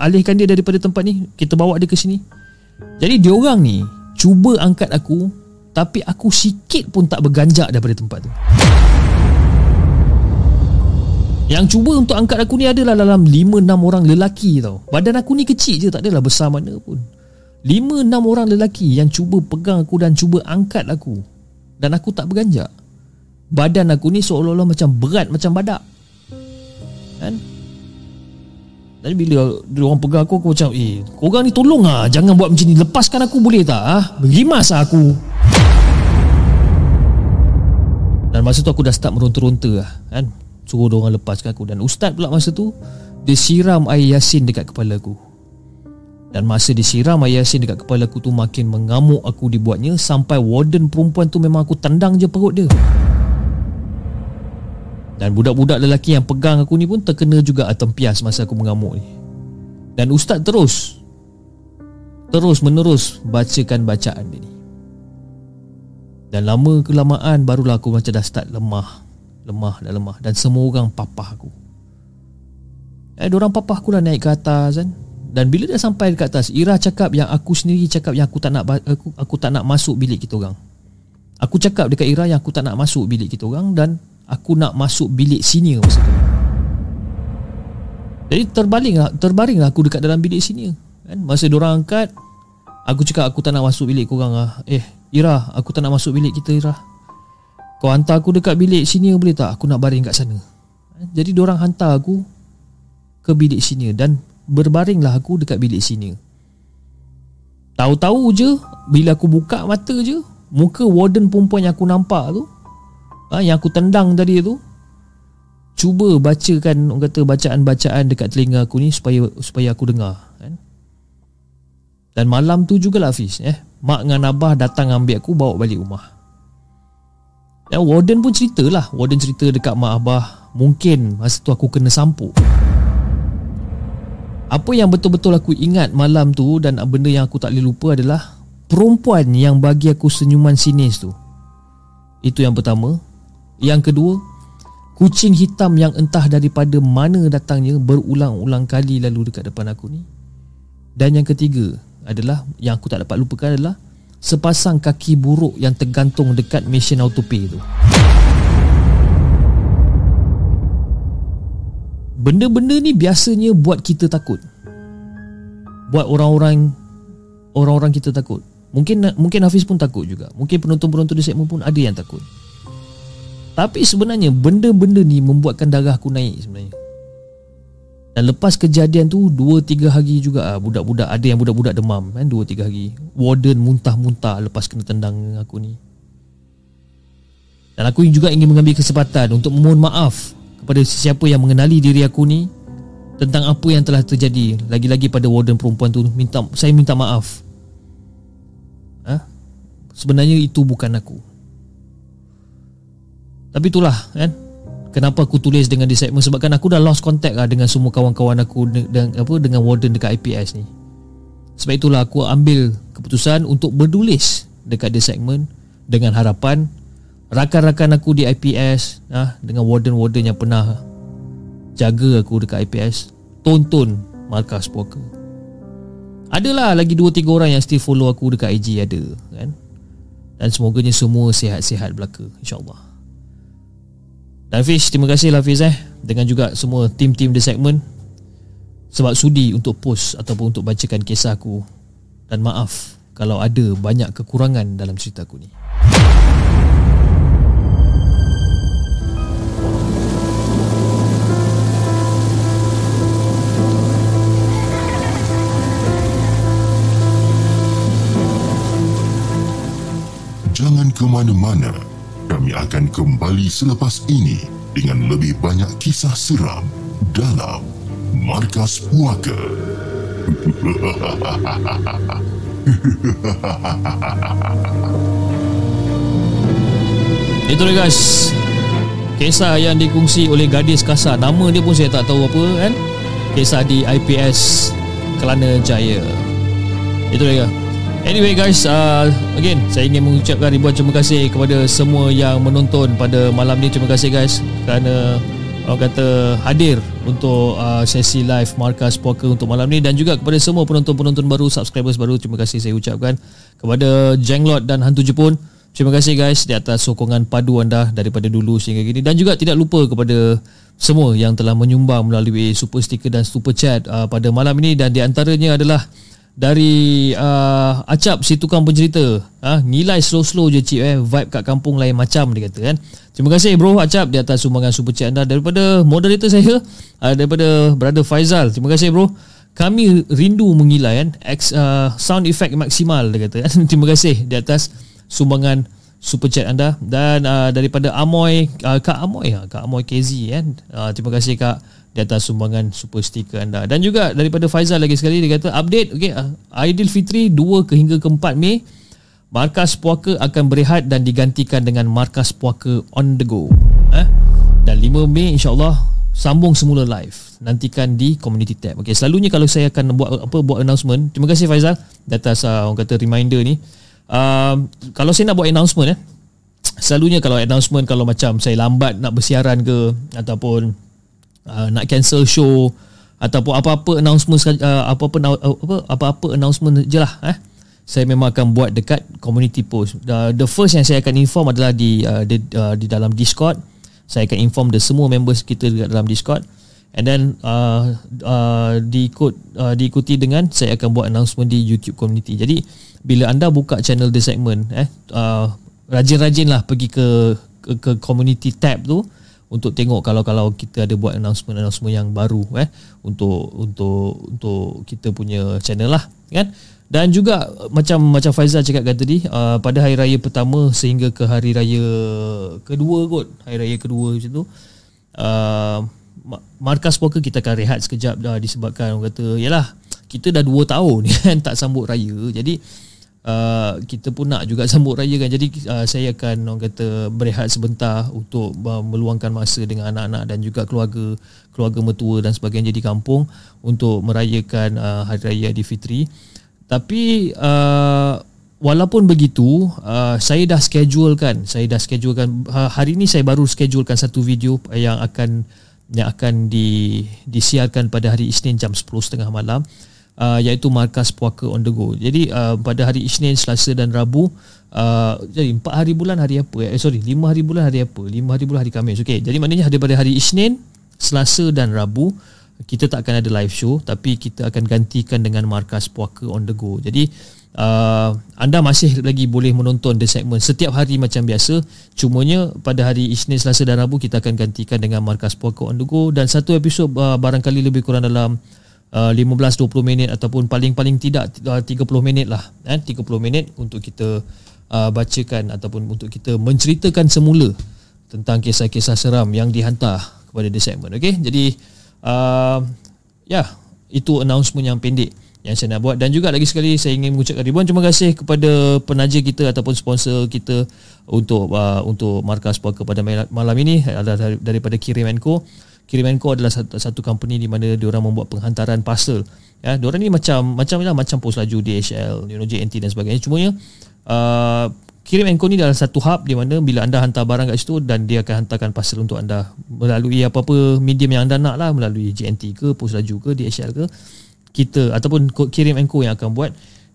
Alihkan dia daripada tempat ni. Kita bawa dia ke sini. Jadi diorang ni cuba angkat aku, tapi aku sikit pun tak berganjak daripada tempat tu. Yang cuba untuk angkat aku ni adalah dalam 5-6 orang lelaki tau. Badan aku ni kecil je, tak adalah besar mana pun. 5-6 orang lelaki yang cuba pegang aku dan cuba angkat aku, dan aku tak berganjak. Badan aku ni seolah-olah macam berat, macam badak kan? Dan bila diorang pegang aku, aku macam, korang ni tolong lah, jangan buat macam ni. Lepaskan aku boleh tak? Berimas lah aku. Dan masa tu aku dah start meronta-ronta lah kan? Suruh diorang lepaskan aku. Dan ustaz pula masa tu, dia siram air yasin dekat kepala aku. Dan masa dia siram air yasin dekat kepala aku tu, makin mengamuk aku dibuatnya, sampai warden perempuan tu memang aku tendang je perut dia. Dan budak-budak lelaki yang pegang aku ni pun terkena juga tempias masa aku mengamuk ni. Dan ustaz terus menerus bacakan bacaan dia ni. Dan lama kelamaan barulah aku macam dah start lemah. Dan semua orang papah aku. Diorang papah aku lah naik ke atas kan. Dan bila dah sampai dekat atas, Ira cakap yang aku sendiri cakap yang aku tak nak masuk bilik kita orang. Aku cakap dekat Ira yang aku tak nak masuk bilik kita orang, dan aku nak masuk bilik senior masa tu. Jadi terbaringlah aku dekat dalam bilik senior kan. Masa diorang angkat, aku cakap aku tak nak masuk bilik korang lah. Ira, aku tak nak masuk bilik kita, Ira. Kau hantar aku dekat bilik senior boleh tak? Aku nak baring kat sana. Jadi diorang hantar aku ke bilik senior, dan berbaringlah aku dekat bilik senior. Tahu-tahu je, bila aku buka mata je, muka warden perempuan yang aku nampak tu, yang aku tendang tadi tu, cuba bacakan, orang kata, bacaan-bacaan dekat telinga aku ni supaya aku dengar kan? Dan malam tu jugalah Hafiz, mak dengan abah datang ambil aku, bawa balik rumah. Dan warden cerita dekat mak abah, mungkin masa tu aku kena sampuk. Apa yang betul-betul aku ingat malam tu, dan benda yang aku tak boleh lupa adalah perempuan yang bagi aku senyuman sinis tu. Itu yang pertama. Yang kedua, kucing hitam yang entah daripada mana datangnya berulang-ulang kali lalu dekat depan aku ni. Dan yang ketiga adalah, yang aku tak dapat lupakan adalah sepasang kaki buruk yang tergantung dekat mesin autopay tu. Benda-benda ni biasanya buat kita takut, buat orang-orang kita takut. Mungkin Hafiz pun takut juga, mungkin penonton-penonton di segmen pun ada yang takut. Tapi sebenarnya benda-benda ni membuatkan darah aku naik sebenarnya. Dan lepas kejadian tu 2-3 hari juga, budak-budak, ada yang budak-budak demam kan, 2-3 hari. Warden muntah-muntah lepas kena tendang aku ni. Dan aku juga ingin mengambil kesempatan untuk memohon maaf kepada sesiapa yang mengenali diri aku ni tentang apa yang telah terjadi. Lagi-lagi pada warden perempuan tu, saya minta maaf. Sebenarnya itu bukan aku. Tapi itulah kan, kenapa aku tulis dengan di segmen, sebabkan aku dah lost contact lah dengan semua kawan-kawan aku dengan warden dekat IPS ni. Sebab itulah aku ambil keputusan untuk bertulis dekat di segmen, dengan harapan rakan-rakan aku di IPS dengan warden-warden yang pernah jaga aku dekat IPS tonton Markas Puaka. Adalah lagi 2-3 orang yang still follow aku dekat IG ada kan. Dan semoganya semua sihat-sihat belaka, insyaAllah. Dan Hafiz, terima kasih Hafiz dengan juga semua tim-tim The Segment, sebab sudi untuk post ataupun untuk bacakan kisah aku. Dan maaf kalau ada banyak kekurangan dalam cerita aku ni. Jangan ke mana-mana. Kami akan kembali selepas ini dengan lebih banyak kisah seram dalam Markas Puaka. Itu dia guys, kisah yang dikongsi oleh Gadis Kasar. Nama dia pun saya tak tahu apa kan. Kisah di IPS Kelana Jaya. Itu dia. Anyway guys, again saya ingin mengucapkan ribuan terima kasih kepada semua yang menonton pada malam ni. Terima kasih guys kerana orang kata hadir untuk sesi live Markas Puaka untuk malam ni, dan juga kepada semua penonton-penonton baru, subscribers baru, terima kasih saya ucapkan. Kepada Jenglot dan Hantu Jepun, terima kasih guys di atas sokongan padu anda daripada dulu sehingga kini, dan juga tidak lupa kepada semua yang telah menyumbang melalui super sticker dan super chat pada malam ini. Dan di antaranya adalah dari Acap si tukang pencerita, ngilai slow-slow je cik, vibe kat kampung lain macam, dia kata kan. Terima kasih bro Acap di atas sumbangan super chat anda. Daripada moderator saya, daripada brother Faizal, terima kasih bro, kami rindu mengilai kan, sound effect maksimal, dia kata kan. Terima kasih di atas sumbangan super chat anda. Dan daripada Amoy, Kak Amoy KZ kan, terima kasih Kak di atas sumbangan super sticker anda. Dan juga daripada Faizal lagi sekali, dia kata update okey, Aidilfitri 2 hingga ke 4 Mei Markas Puaka akan berehat dan digantikan dengan Markas Puaka on the go. Dan 5 Mei insya-Allah sambung semula live. Nantikan di community tab. Okey, selalunya kalau saya akan buat announcement, terima kasih Faizal di atas orang kata reminder ni. Kalau saya nak buat announcement selalunya kalau announcement, kalau macam saya lambat nak bersiaran ke, ataupun nak cancel show, ataupun apa-apa announcement announcement je lah, saya memang akan buat dekat community post. The first yang saya akan inform adalah di dalam Discord. Saya akan inform semua members kita dekat dalam Discord, and then diikuti dengan saya akan buat announcement di YouTube community. Jadi bila anda buka channel The Segment, rajin-rajinlah pergi ke community tab tu untuk tengok kalau kita ada buat announcement yang baru untuk kita punya channel lah kan. Dan juga macam Faizal cakapkan tadi, pada hari raya pertama sehingga ke hari raya kedua kot, hari raya kedua macam tu, Markas Puaka kita akan rehat sekejap dah, disebabkan orang kata yalah kita dah 2 tahun ni kan tak sambut raya, jadi kita pun nak juga sambut raya kan. Jadi saya akan orang kata berehat sebentar untuk meluangkan masa dengan anak-anak dan juga keluarga mertua dan sebagainya di kampung untuk merayakan Hari Raya Aidilfitri. Tapi walaupun begitu, saya dah schedulekan hari ni saya baru schedulekan satu video yang akan disiarkan pada hari Isnin jam 10.30 malam. Iaitu Markas Puaka on the go. Jadi pada hari Isnin, Selasa dan Rabu, jadi 4 hari bulan hari apa? 5 hari bulan hari apa? 5 hari bulan hari Khamis. Okey, jadi maknanya daripada hari Isnin, Selasa dan Rabu kita tak akan ada live show, tapi kita akan gantikan dengan Markas Puaka on the go. Jadi anda masih lagi boleh menonton The Segment setiap hari macam biasa, cumanya pada hari Isnin, Selasa dan Rabu kita akan gantikan dengan Markas Puaka on the go, dan satu episod barangkali lebih kurang dalam 15-20 minit ataupun paling-paling tidak 30 minit lah, 30 minit untuk kita bacakan ataupun untuk kita menceritakan semula tentang kisah-kisah seram yang dihantar kepada The Segment. Okey, jadi itu announcement yang pendek yang saya nak buat. Dan juga lagi sekali saya ingin mengucapkan ribuan terima kasih kepada penaja kita ataupun sponsor kita untuk Markas Puaka pada malam ini, adalah daripada Kirim Enko. Kirim Enko adalah satu company di mana diorang membuat penghantaran parcel. Ya, diorang ni macam pos laju DHL, JNT dan sebagainya. Cumanya Kirim Enko ni adalah satu hub di mana bila anda hantar barang kat situ dan dia akan hantarkan parcel untuk anda melalui apa-apa medium yang anda nak lah, melalui JNT ke, pos laju ke, DHL ke, kita ataupun Kirim Enko yang akan buat,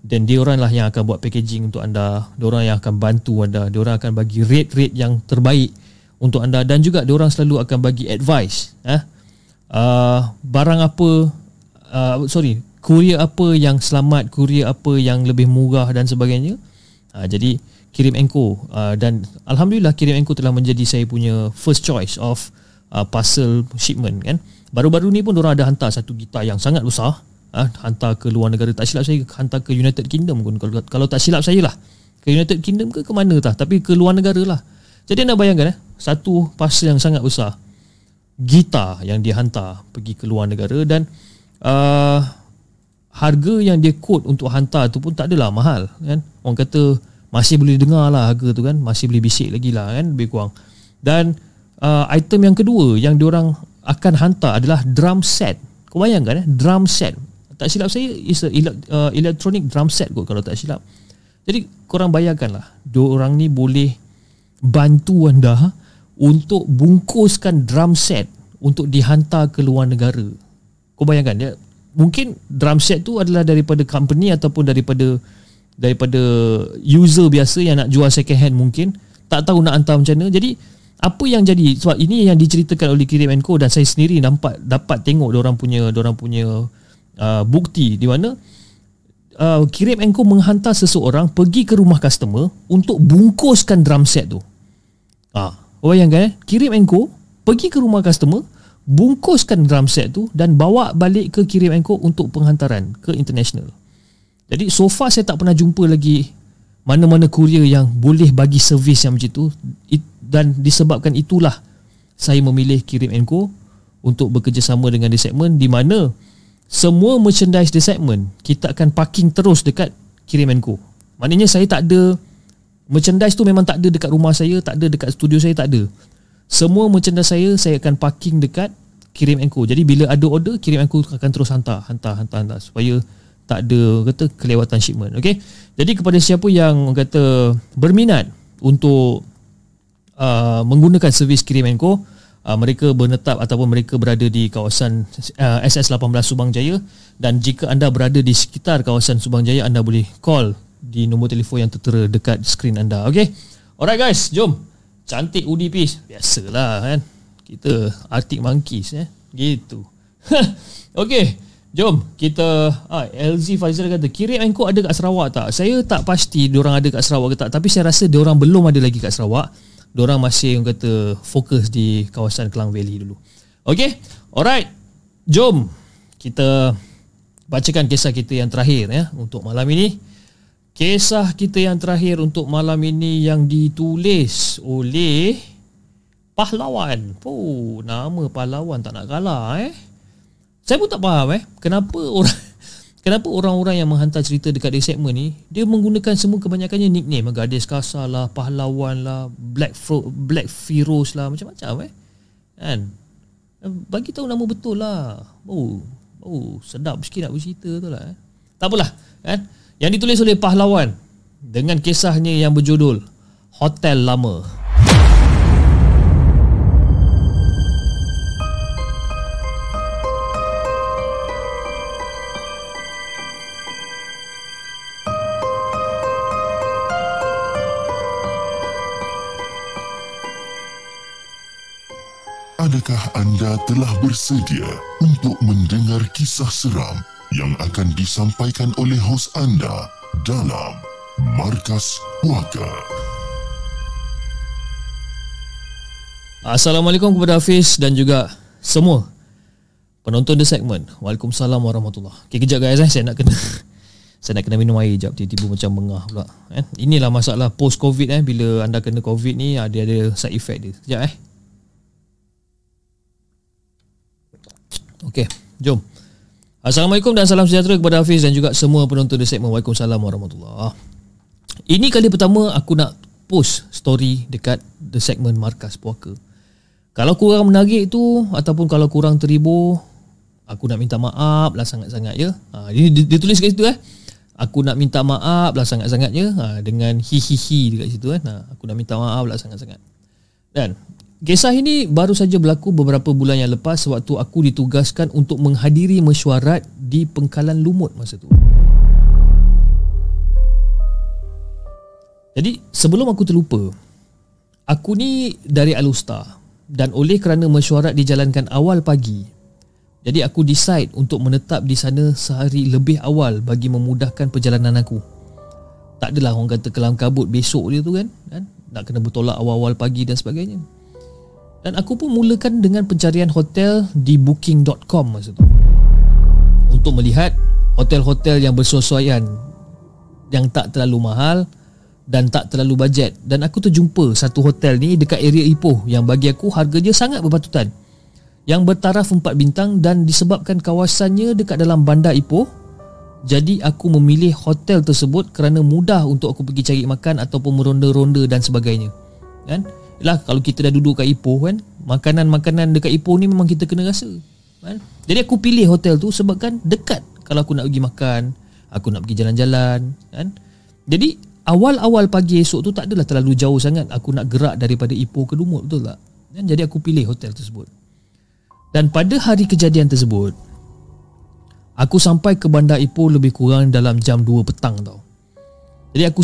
dan diorang lah yang akan buat packaging untuk anda, diorang yang akan bantu anda, diorang akan bagi rate-rate yang terbaik untuk anda, dan juga diorang selalu akan bagi advice barang apa, kurier apa yang selamat, kurier apa yang lebih murah dan sebagainya. Jadi Kirim Enko, dan Alhamdulillah Kirim Enko telah menjadi saya punya first choice of parcel shipment kan. Baru-baru ni pun diorang ada hantar satu gitar yang sangat besar, hantar ke luar negara, tak silap saya hantar ke United Kingdom pun, kalau tak silap saya lah, ke United Kingdom ke mana tak, tapi ke luar negara lah. Jadi anda bayangkan satu parcel yang sangat besar, gitar yang dihantar pergi ke luar negara, dan harga yang dia quote untuk hantar tu pun tak adalah mahal kan. Orang kata masih boleh dengar lah harga tu kan, masih boleh bisik lagi lah kan, lebih kurang. Dan item yang kedua yang diorang akan hantar adalah drum set. Kau bayangkan drum set, tak silap saya is a electronic drum set kot kalau tak silap. Jadi korang bayangkanlah, diorang ni boleh bantu anda untuk bungkuskan drum set untuk dihantar ke luar negara. Kau bayangkan dia, mungkin drum set tu adalah daripada company ataupun daripada user biasa yang nak jual second hand, mungkin tak tahu nak hantar macam mana. Jadi apa yang jadi, sebab ini yang diceritakan oleh Kirim Enko dan saya sendiri dapat tengok diorang punya bukti di mana Kirim Enko menghantar seseorang pergi ke rumah customer untuk bungkuskan drum set tu. Bayangkan Kirim Enko pergi ke rumah customer, bungkuskan drum set tu dan bawa balik ke Kirim Enko untuk penghantaran ke international. Jadi so far saya tak pernah jumpa lagi mana-mana courier yang boleh bagi servis yang macam tu, dan disebabkan itulah saya memilih Kirim Enko untuk bekerjasama dengan The Segment, di mana semua merchandise The Segment kita akan parking terus dekat Kirim Enko. Maknanya saya tak ada merchandise tu, memang tak ada dekat rumah saya, tak ada dekat studio saya, tak ada. Semua merchandise saya akan parking dekat Kirim Enko. Jadi bila ada order, Kirim Enko akan terus hantar supaya tak ada kata kelewatan shipment. Okey. Jadi kepada siapa yang kata berminat untuk menggunakan servis Kirim Enko, mereka menetap ataupun mereka berada di kawasan SS18 Subang Jaya, dan jika anda berada di sekitar kawasan Subang Jaya, anda boleh call di nombor telefon yang tertera dekat skrin anda. Okay, alright guys, jom. Cantik UDP, biasalah kan, kita Arctic Monkeys gitu. Okay, jom kita LZ Faizal kata, Kirim Enko ada kat Sarawak tak? Saya tak pasti diorang ada kat Sarawak ke tak, tapi saya rasa diorang belum ada lagi kat Sarawak. Diorang masih yang kata fokus di kawasan Kelang Valley dulu. Okay, alright, jom kita bacakan kisah kita yang terakhir untuk malam ini. Kisah kita yang terakhir untuk malam ini yang ditulis oleh Pahlawan. Oh, nama Pahlawan tak nak kalah Saya pun tak faham kenapa orang-orang yang menghantar cerita dekat The Segment ni, dia menggunakan semua kebanyakannya nickname, Gadis Kasar lah, Pahlawan lah, Black Feroz lah, macam-macam kan. Bagi tahu nama betul lah. Oh, sedap sikit nak bercerita tu lah Tak apalah kan. Yang ditulis oleh Pahlawan dengan kisahnya yang berjudul Hotel Lama. Adakah anda telah bersedia untuk mendengar kisah seram yang akan disampaikan oleh hos anda dalam Markas Puaka? Assalamualaikum kepada Hafiz dan juga semua penonton The Segment. Waalaikumsalam warahmatullahi. Okay, kejap guys, saya nak kena minum air jap, tiba-tiba macam mengah pula. Inilah masalah post COVID bila anda kena COVID ni ada side effect dia. Kejap Okey, jom. Assalamualaikum dan salam sejahtera kepada Hafiz dan juga semua penonton The Segment. Waalaikumsalam warahmatullahi. Ini kali pertama aku nak post story dekat The Segment Markas Puaka. Kalau kurang menarik tu ataupun kalau kurang terhibur, aku nak minta maaf lah sangat-sangat dia tulis kat situ Aku nak minta maaf lah sangat-sangat dengan hihihi dekat situ Aku nak minta maaf lah sangat-sangat. Dan kisah ini baru saja berlaku beberapa bulan yang lepas sewaktu aku ditugaskan untuk menghadiri mesyuarat di Pengkalan Lumut masa tu. Jadi sebelum aku terlupa, aku ni dari Alor Setar dan oleh kerana mesyuarat dijalankan awal pagi, jadi aku decide untuk menetap di sana sehari lebih awal bagi memudahkan perjalanan aku. Tak adalah orang kata kelam kabut besok dia tu kan? Nak kena bertolak awal-awal pagi dan sebagainya. Dan aku pun mulakan dengan pencarian hotel di booking.com masa tu untuk melihat hotel-hotel yang bersesuaian, yang tak terlalu mahal dan tak terlalu bajet. Dan aku terjumpa satu hotel ni dekat area Ipoh yang bagi aku harganya sangat berpatutan, yang bertaraf 4 bintang dan disebabkan kawasannya dekat dalam bandar Ipoh, jadi aku memilih hotel tersebut kerana mudah untuk aku pergi cari makan ataupun meronda-ronda dan sebagainya kan. Yalah, kalau kita dah duduk kat Ipoh kan, makanan-makanan dekat Ipoh ni memang kita kena rasa kan? Jadi aku pilih hotel tu sebabkan dekat. Kalau aku nak pergi makan, aku nak pergi jalan-jalan kan? Jadi awal-awal pagi esok tu tak adalah terlalu jauh sangat aku nak gerak daripada Ipoh ke Lumut, betul tak? Jadi aku pilih hotel tersebut. Dan pada hari kejadian tersebut, aku sampai ke bandar Ipoh lebih kurang dalam jam 2 petang tau. Jadi aku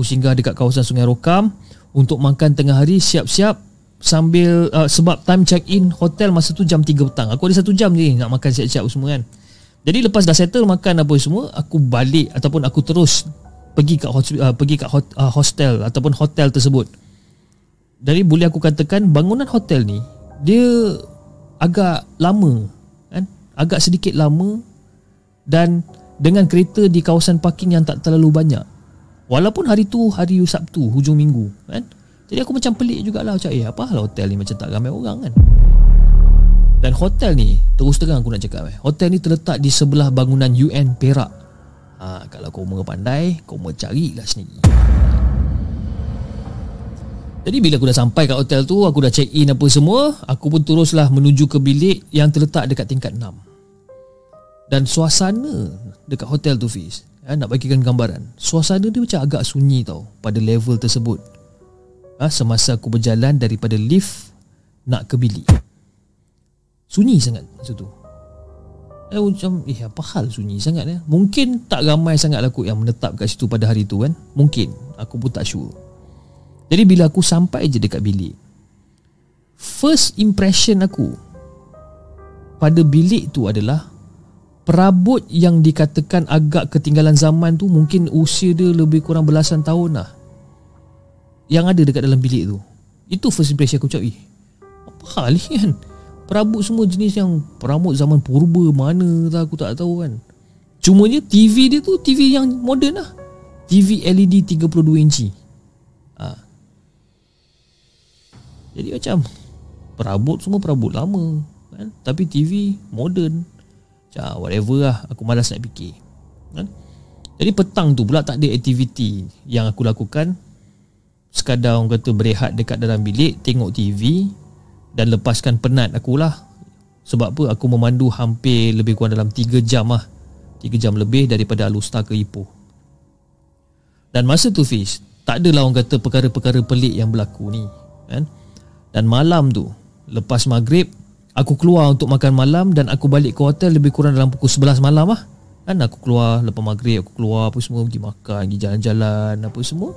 singgah dekat kawasan Sungai Rokam untuk makan tengah hari, siap-siap sambil sebab time check-in hotel masa tu jam 3 petang. Aku ada 1 jam je nak makan siap-siap semua kan. Jadi lepas dah settle makan apa semua, aku balik ataupun aku terus pergi kat hostel ataupun hotel tersebut. Jadi boleh aku katakan bangunan hotel ni dia agak lama kan, agak sedikit lama, dan dengan kereta di kawasan parking yang tak terlalu banyak. Walaupun hari tu hari Sabtu hujung minggu kan. Jadi aku macam pelik jugalah, macam apa hal hotel ni macam tak ramai orang kan. Dan hotel ni terus terang aku nak cakap hotel ni terletak di sebelah bangunan UN Perak. Kalau kau mau pandai, kau mau carilah sendiri. Jadi bila aku dah sampai kat hotel tu, aku dah check in apa semua, aku pun teruslah menuju ke bilik yang terletak dekat tingkat 6. Dan suasana dekat hotel tu, Fiz, nak bagikan gambaran, suasana dia macam agak sunyi tau pada level tersebut. Semasa aku berjalan daripada lift nak ke bilik, sunyi sangat masa tu. Macam apa hal sunyi sangat ya? Mungkin tak ramai sangat lah kot yang menetap kat situ pada hari tu kan. Mungkin, aku pun tak sure. Jadi bila aku sampai je dekat bilik, first impression aku pada bilik tu adalah perabot yang dikatakan agak ketinggalan zaman tu, mungkin usia dia lebih kurang belasan tahun lah yang ada dekat dalam bilik tu. Itu first impression aku, cakap apa hal ni kan? Perabot semua jenis yang perabot zaman purba mana tak, aku tak tahu kan. Cumanya TV dia tu TV yang moden lah, TV LED 32 inci. Jadi macam perabot semua perabot lama kan? Tapi TV moden, whatever lah, aku malas nak fikir kan? Jadi petang tu pula tak ada aktiviti yang aku lakukan. Sekadar orang kata berehat dekat dalam bilik, tengok TV dan lepaskan penat akulah. Sebab apa? Aku memandu hampir lebih kurang dalam 3 jam lah, 3 jam lebih daripada Alor Setar ke Ipoh. Dan masa tu, Fiz, tak adalah orang kata perkara-perkara pelik yang berlaku ni kan? Dan malam tu, lepas maghrib, aku keluar untuk makan malam dan aku balik ke hotel lebih kurang dalam pukul 11 malam lah kan? Aku keluar lepas maghrib, aku keluar apa semua, pergi makan, pergi jalan-jalan apa semua.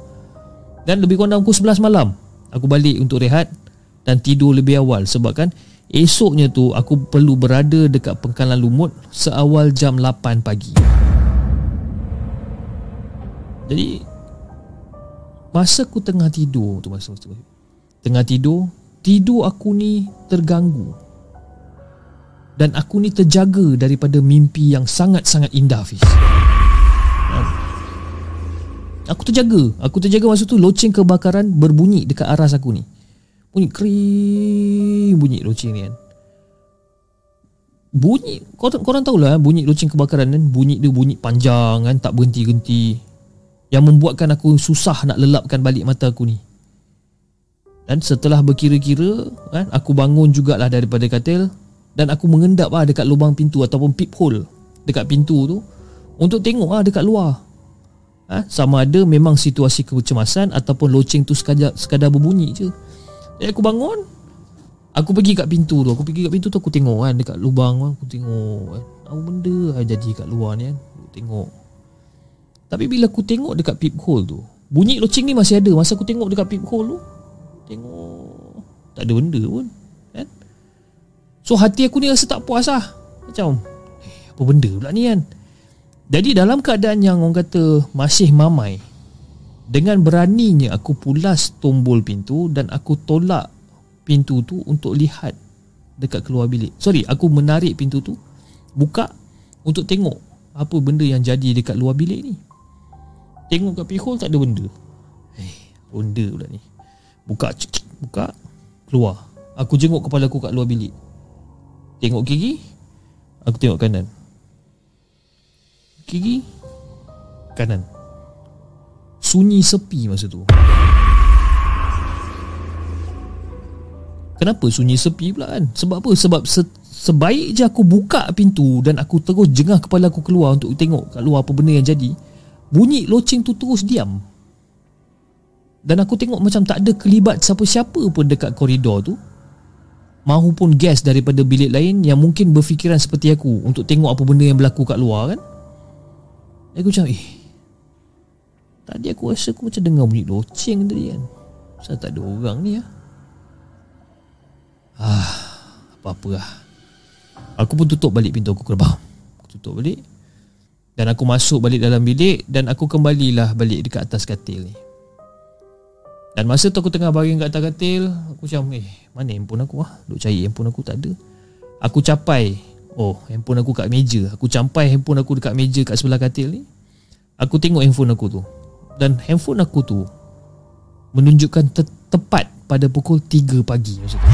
Dan lebih kurang dalam pukul 11 malam aku balik untuk rehat dan tidur lebih awal, sebab kan esoknya tu aku perlu berada dekat Pengkalan Lumut seawal jam 8 pagi. Jadi masa aku tengah tidur tu, masa tengah tidur aku ni terganggu dan aku ni terjaga daripada mimpi yang sangat-sangat indah, Fiz. Aku terjaga masa tu loceng kebakaran berbunyi dekat aras aku ni. Bunyi kering, bunyi loceng ni kan. Bunyi, korang tahulah bunyi loceng kebakaran kan. Bunyi dia bunyi panjang kan, tak berhenti-henti, yang membuatkan aku susah nak lelapkan balik mata aku ni. Dan setelah berkira-kira kan, aku bangun jugalah daripada katil dan aku mengendap lah dekat lubang pintu ataupun peephole dekat pintu tu untuk tengok lah dekat luar. Sama ada memang situasi kecemasan ataupun loceng tu sekadar berbunyi je. Jadi aku bangun, aku pergi kat pintu tu. Aku tengok kan dekat lubang kan. Aku tengok kan, apa benda jadi kat luar ni kan. Aku tengok. Tapi bila aku tengok dekat peephole tu, bunyi loceng ni masih ada. Masa aku tengok dekat peephole tu, tengok tak ada benda pun kan. So hati aku ni rasa tak puas lah. Macam apa benda pula ni kan. Jadi dalam keadaan yang orang kata masih mamai, dengan beraninya aku pulas tombol pintu dan aku tolak pintu tu untuk lihat dekat keluar bilik. Aku menarik pintu tu, buka untuk tengok apa benda yang jadi dekat luar bilik ni. Tengok kat peephole tak ada benda. Benda pula ni. Buka, keluar. Aku jenguk kepala aku kat luar bilik. Tengok kiri, aku tengok kanan. Kiri, kanan. Sunyi sepi masa tu. Kenapa sunyi sepi pula kan? Sebab apa? Sebab sebaik je aku buka pintu dan aku terus jengah kepala aku keluar untuk tengok kat luar apa benda yang jadi, bunyi loceng tu terus diam. Dan aku tengok macam tak ada kelibat siapa-siapa pun dekat koridor tu. maupun gas daripada bilik lain yang mungkin berfikiran seperti aku untuk tengok apa benda yang berlaku kat luar kan. Aku macam tadi aku rasa aku macam dengar bunyi loceng tadi kan. Kenapa tak ada orang ni lah. Apa-apa lah. Aku pun tutup balik pintu aku kerbau. Aku tutup balik dan aku masuk balik dalam bilik dan aku kembalilah balik dekat atas katil ni. Dan masa tu aku tengah baring kat atas katil, aku macam mana handphone aku lah. Duk cari handphone aku tak ada. Aku capai handphone aku kat meja. Aku campai handphone aku dekat meja kat sebelah katil ni. Aku tengok handphone aku tu. Dan handphone aku tu menunjukkan tepat pada pukul 3 pagi masa tu.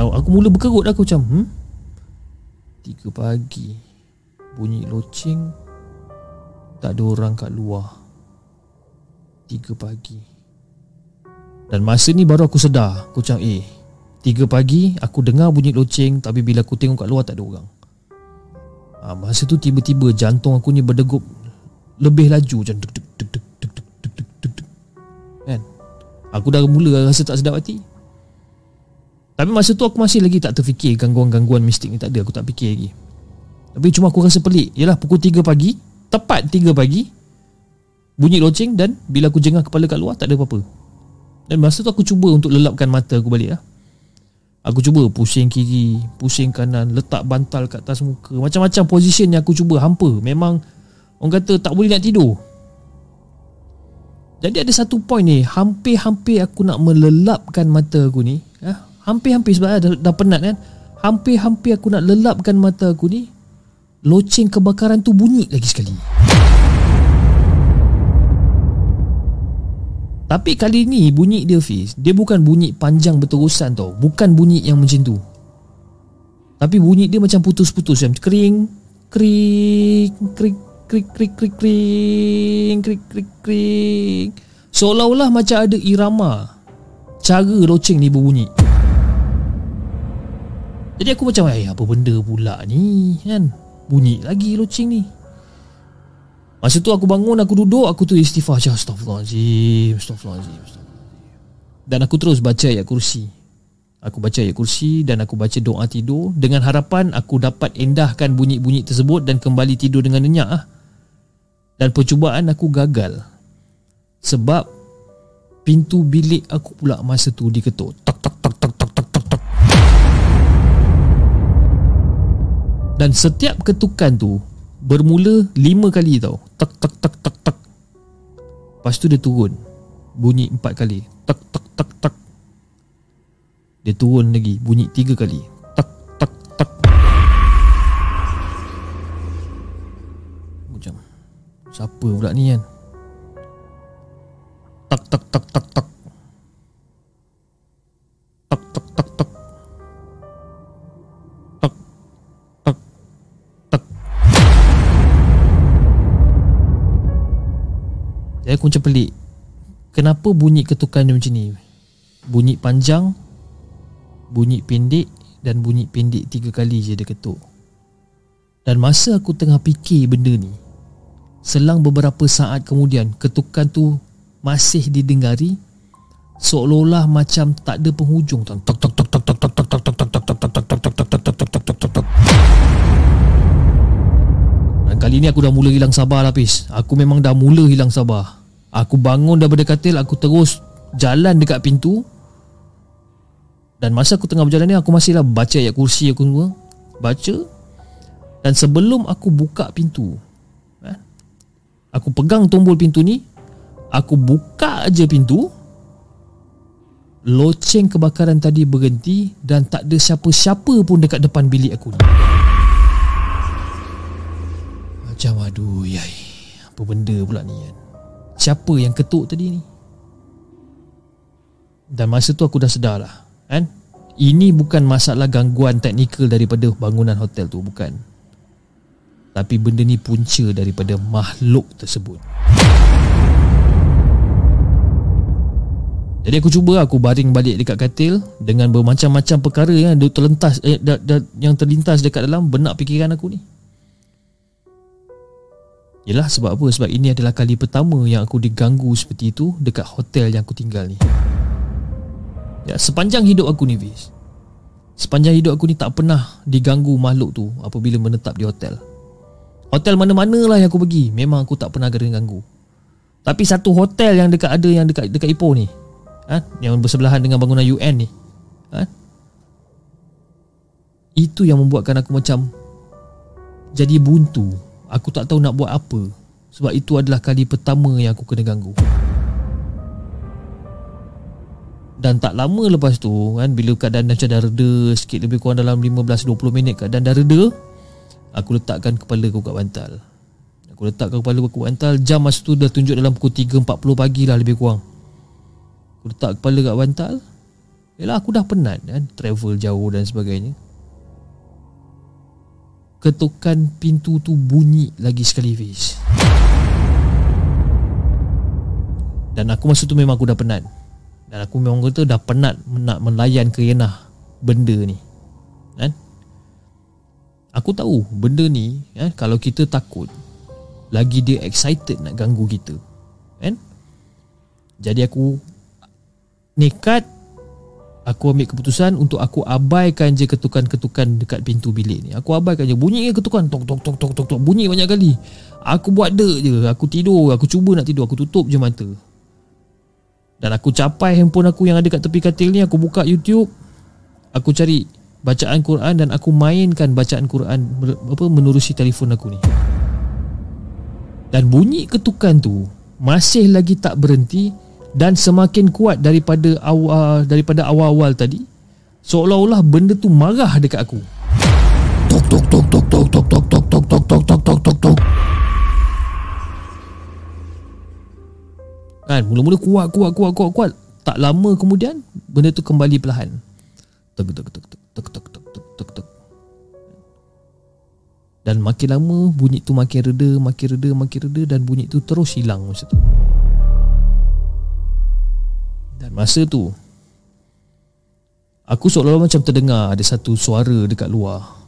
Aku mula berkerut lah, aku macam 3 pagi, bunyi loceng, tak ada orang kat luar, 3 pagi. Dan masa ni baru aku sedar. Aku macam 3 pagi aku dengar bunyi loceng, tapi bila aku tengok kat luar tak ada orang. Masa tu tiba-tiba jantung aku ni berdegup lebih laju macam deg deg deg deg deg deg deg deg kan. Aku dah mula rasa tak sedap hati. Tapi masa tu aku masih lagi tak terfikir gangguan-gangguan mistik ni, tak ada, aku tak fikir lagi. Tapi cuma aku rasa pelik. Yalah, pukul 3 pagi, tepat 3 pagi bunyi loceng, dan bila aku jengah kepala kat luar tak ada apa-apa. Dan masa tu aku cuba untuk lelapkan mata aku balik lah. Aku cuba pusing kiri, pusing kanan, letak bantal kat atas muka, macam-macam position yang aku cuba, hampa. Memang orang kata tak boleh nak tidur. Jadi ada satu point ni, hampir-hampir aku nak melelapkan mata aku ni. Hampir-hampir sebab dah penat kan. Hampir-hampir aku nak lelapkan mata aku ni, loceng kebakaran tu bunyi lagi sekali. Tapi kali ni bunyi dia, Fiz, dia bukan bunyi panjang berterusan tau. Bukan bunyi yang macam tu. Tapi bunyi dia macam putus-putus, macam kering, kering, kering, kering, kering, kering, kering, kering, kering, kering. Seolah-olah macam ada irama cara loceng ni berbunyi. Jadi aku macam, apa benda pula ni kan? Bunyi lagi loceng ni. Masa tu aku bangun, aku duduk, aku tu istighfar, astaghfirullahalazim, astaghfirullahalazim. Dan aku terus baca ayat kursi. Aku baca ayat kursi dan aku baca doa tidur dengan harapan aku dapat endahkan bunyi-bunyi tersebut dan kembali tidur dengan nyenyak. Dan percubaan aku gagal. Sebab pintu bilik aku pula masa tu diketuk. Tak tak tak tak tak tak tak tak. Dan setiap ketukan tu bermula 5 kali tau. Tak tak tak tak tak. Lepas tu dia turun bunyi 4 kali. Tak tak tak tak. Dia turun lagi bunyi 3 kali. Tak tak tak. Macam siapa pula ni kan? Tak tak tak tak tak. Tak tak tak tak. Aku macam pelik. Kenapa bunyi ketukan dia macam ni? Bunyi panjang, bunyi pendek, dan bunyi pendek 3 kali je dia ketuk. Dan masa aku tengah fikir benda ni, selang beberapa saat kemudian ketukan tu masih didengari, seolah-olah macam tak ada penghujung. Tok tok tok tok tok tok tok tok tok tok tok tok tok tok tok tok tok. Kali ni aku dah mula hilang sabar lah, Pis. Aku memang dah mula hilang sabar. Aku bangun daripada katil, aku terus jalan dekat pintu. Dan masa aku tengah berjalan ni, aku masihlah baca ayat kursi aku semua. Baca. Dan sebelum aku buka pintu, aku pegang tombol pintu ni, aku buka aje pintu, loceng kebakaran tadi berhenti dan tak ada siapa-siapa pun dekat depan bilik aku ni. Macam aduh, apa benda pula ni kan? Siapa yang ketuk tadi ni? Dan masa tu aku dah sedar lah kan? Ini bukan masalah gangguan teknikal daripada bangunan hotel tu, bukan. Tapi benda ni punca daripada makhluk tersebut. Jadi aku cuba, aku baring balik dekat katil dengan bermacam-macam perkara yang terlintas, yang terlintas dekat dalam benak fikiran aku ni. Yelah, sebab apa? Sebab ini adalah kali pertama yang aku diganggu seperti itu dekat hotel yang aku tinggal ni. Ya, sepanjang hidup aku ni Fiz, sepanjang hidup aku ni tak pernah diganggu makhluk tu apabila menetap di hotel. Hotel mana-mana lah yang aku pergi, memang aku tak pernah kena ganggu. Tapi satu hotel yang dekat ada, yang dekat Ipoh ni, yang bersebelahan dengan bangunan UN ni, itu yang membuatkan aku macam jadi buntu. Aku tak tahu nak buat apa. Sebab itu adalah kali pertama yang aku kena ganggu. Dan tak lama lepas tu kan, bila keadaan macam dah reda sikit, lebih kurang dalam 15-20 minit keadaan dah reda, aku letakkan kepala aku kat bantal. Aku letakkan kepala aku kat bantal. Jam masa tu dah tunjuk dalam pukul 3.40 pagi lah lebih kurang. Aku letak kepala kat bantal. Yelah aku dah penat kan, travel jauh dan sebagainya. Ketukan pintu tu bunyi lagi sekali Fiz. Dan aku masa tu memang aku dah penat. Dan aku memang kata dah penat nak melayan kerenah benda ni kan? Aku tahu benda ni kan, kalau kita takut, lagi dia excited nak ganggu kita kan? Jadi aku nekat, aku ambil keputusan untuk aku abaikan je ketukan-ketukan dekat pintu bilik ni. Aku abaikan je. Bunyi ke ketukan, tok tok tok tok tok tok, bunyi banyak kali. Aku buat dek je. Aku tidur, aku cuba nak tidur, aku tutup je mata. Dan aku capai handphone aku yang ada kat tepi katil ni. Aku buka YouTube, aku cari bacaan Quran dan aku mainkan bacaan Quran menerusi telefon aku ni. Dan bunyi ketukan tu masih lagi tak berhenti dan semakin kuat daripada awal-awal tadi. Seolah-olah benda tu marah dekat aku. Tok tok tok tok tok tok tok tok tok tok tok tok tok tok. Kan, mula-mula kuat. Tak lama kemudian benda tu kembali perlahan. Tek tek tek tek tek tek tek tek. Dan makin lama bunyi tu makin reda, makin reda dan bunyi tu terus hilang masa tu. Dan masa tu aku seolah-olah macam terdengar ada satu suara dekat luar.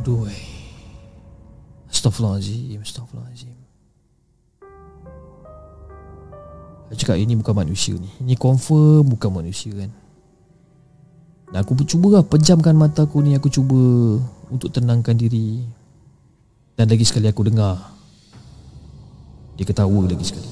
Aduh, Astaghfirullahaladzim. Aku cakap ini bukan manusia ni. Ini confirm bukan manusia kan. Dan aku cuba lah pejamkan mata aku ni. Aku cuba untuk tenangkan diri. Dan lagi sekali aku dengar dia ketawa lagi sekali.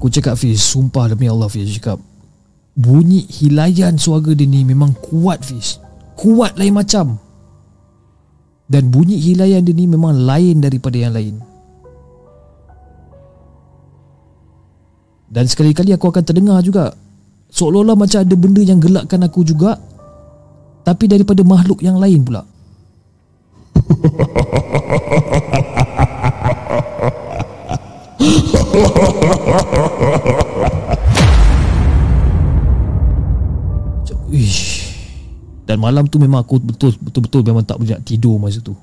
Aku cakap Fiz, sumpah demi Allah Fiz cakap, bunyi hilayan suara dia ni memang kuat Fiz. Kuat lain macam. Dan bunyi hilayan dia ni memang lain daripada yang lain. Dan sekali-kali aku akan terdengar juga, seolah-olah macam ada benda yang gelakkan aku juga, tapi daripada makhluk yang lain pula. Ish. Dan malam tu memang aku betul-betul memang tak boleh nak tidur masa tu.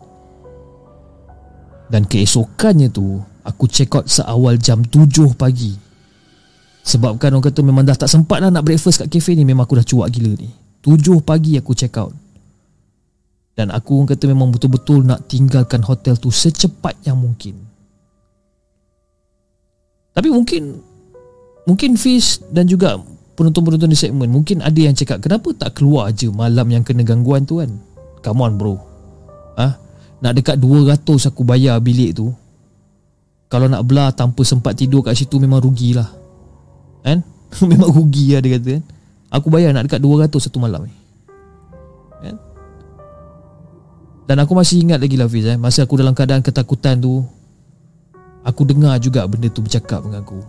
Dan keesokannya tu aku check out seawal jam 7 pagi. Sebabkan orang kata memang dah tak sempat lah nak breakfast kat kafe ni. Memang aku dah cuak gila ni. 7 pagi aku check out. Dan aku orang kata memang betul-betul nak tinggalkan hotel tu secepat yang mungkin. Tapi mungkin Fiz dan juga penonton-penonton di segmen, mungkin ada yang cakap, kenapa tak keluar je malam yang kena gangguan tu kan? Come on bro. Nak dekat 200 aku bayar bilik tu. Kalau nak belah tanpa sempat tidur kat situ memang rugilah. Kan? Memang rugi lah dia kata kan. Aku bayar nak dekat 200 satu malam ni. Kan? Dan aku masih ingat lagi lah Fiz masa aku dalam keadaan ketakutan tu, aku dengar juga benda tu bercakap dengan aku.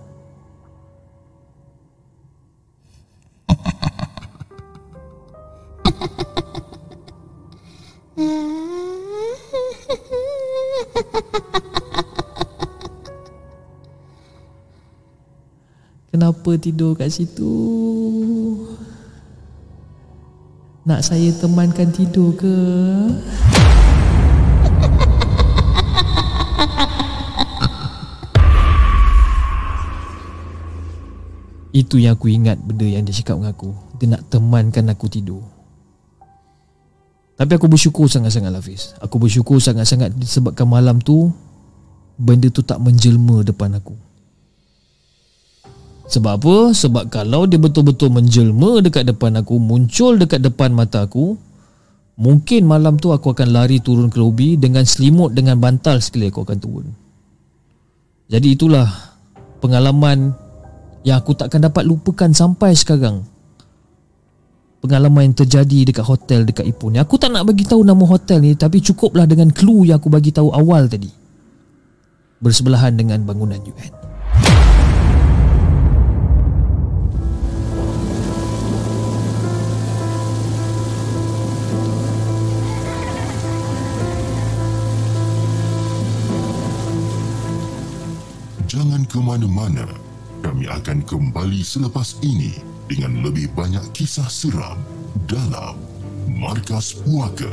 siapa tidur kat situ? Nak saya temankan tidur ke? Itu yang aku ingat, benda yang dia cakap dengan aku. Dia nak temankan aku tidur. Tapi aku bersyukur sangat-sangat, Hafiz. Aku bersyukur sangat-sangat disebabkan malam tu benda tu tak menjelma depan aku. Sebab apa? Sebab kalau dia betul-betul menjelma dekat depan aku, muncul dekat depan mata aku, mungkin malam tu aku akan lari turun ke lobi dengan selimut, dengan bantal sekali aku akan turun. Jadi itulah pengalaman yang aku takkan dapat lupakan sampai sekarang. Pengalaman yang terjadi dekat hotel dekat Ipoh ni. Aku tak nak bagi tahu nama hotel ni, tapi cukuplah dengan clue yang aku bagi tahu awal tadi. Bersebelahan dengan bangunan UN. Jangan ke mana-mana. Kami akan kembali selepas ini dengan lebih banyak kisah seram dalam Markas Puaka.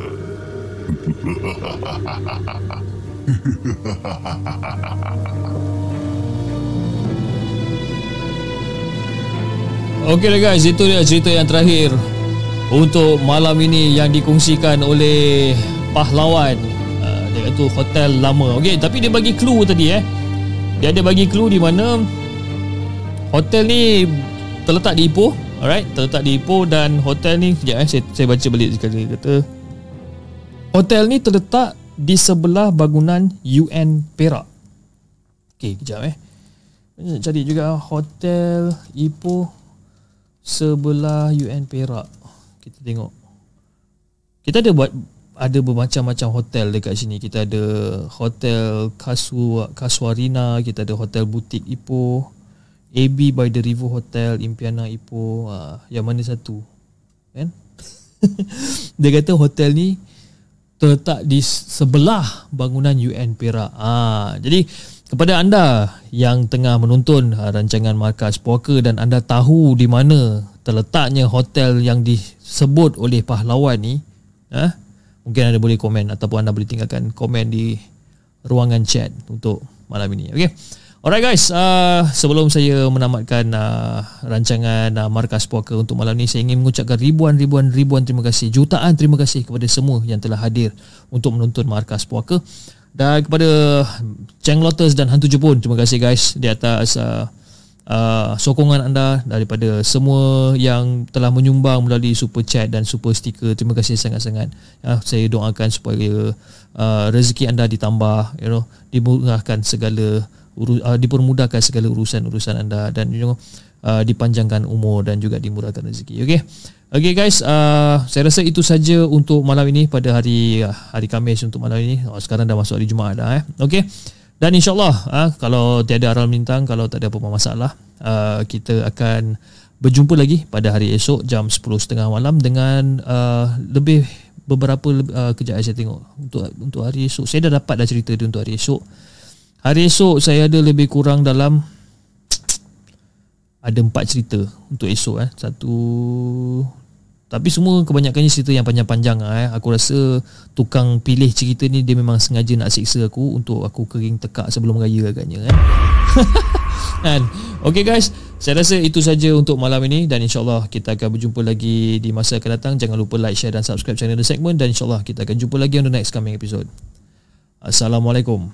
Okeylah guys, itu dia cerita yang terakhir untuk malam ini yang dikongsikan oleh Pahlawan, dia kata hotel lama. Okey, tapi dia bagi clue tadi Dia ada bagi clue di mana hotel ni terletak di Ipoh. Alright, terletak di Ipoh. Dan hotel ni, sekejap saya baca balik sekali. Dia kata hotel ni terletak di sebelah bangunan UN Perak. Okey, kejap cari juga hotel Ipoh sebelah UN Perak. Kita tengok, kita ada buat, ada bermacam-macam hotel dekat sini. Kita ada hotel Kaswarina, kita ada hotel butik Ipoh, AB by the River Hotel, Impiana Ipoh. Yang mana satu kan? Dia kata hotel ni terletak di sebelah bangunan UN Perak. Jadi kepada anda yang tengah menonton rancangan Markas Puaka dan anda tahu di mana terletaknya hotel yang disebut oleh Pahlawan ni, mungkin anda boleh komen ataupun anda boleh tinggalkan komen di ruangan chat untuk malam ini. Okey. Alright guys, sebelum saya menamatkan rancangan Markas Puaka untuk malam ni, saya ingin mengucapkan ribuan terima kasih, jutaan terima kasih kepada semua yang telah hadir untuk menonton Markas Puaka. Dan kepada Cheng Lotus dan Hantu Jepun, terima kasih guys di atas sokongan anda. Daripada semua yang telah menyumbang melalui super chat dan super sticker, terima kasih sangat-sangat. Saya doakan supaya rezeki anda ditambah, dimurahkan segala, dipermudahkan segala urusan-urusan anda, dan dipanjangkan umur dan juga dimurahkan rezeki. Okey guys, saya rasa itu saja untuk malam ini pada hari Khamis untuk malam ini. Sekarang dah masuk hari Jumaat dah. Okey. Dan insya-Allah kalau tiada aral melintang, kalau tak ada apa-apa masalah, kita akan berjumpa lagi pada hari esok jam 10.30 malam dengan lebih beberapa kejap saya tengok untuk hari esok. Saya dah dapat dah cerita dia untuk hari esok. Hari esok saya ada lebih kurang dalam ada 4 cerita untuk esok satu, tapi semua kebanyakannya cerita yang panjang-panjang Aku rasa tukang pilih cerita ni dia memang sengaja nak siksa aku untuk aku kering tekak sebelum raya agaknya kan. Okey guys, saya rasa itu saja untuk malam ini dan insya-Allah kita akan berjumpa lagi di masa akan datang. Jangan lupa like, share dan subscribe channel The Segment dan insya-Allah kita akan jumpa lagi on the next coming episode. Assalamualaikum.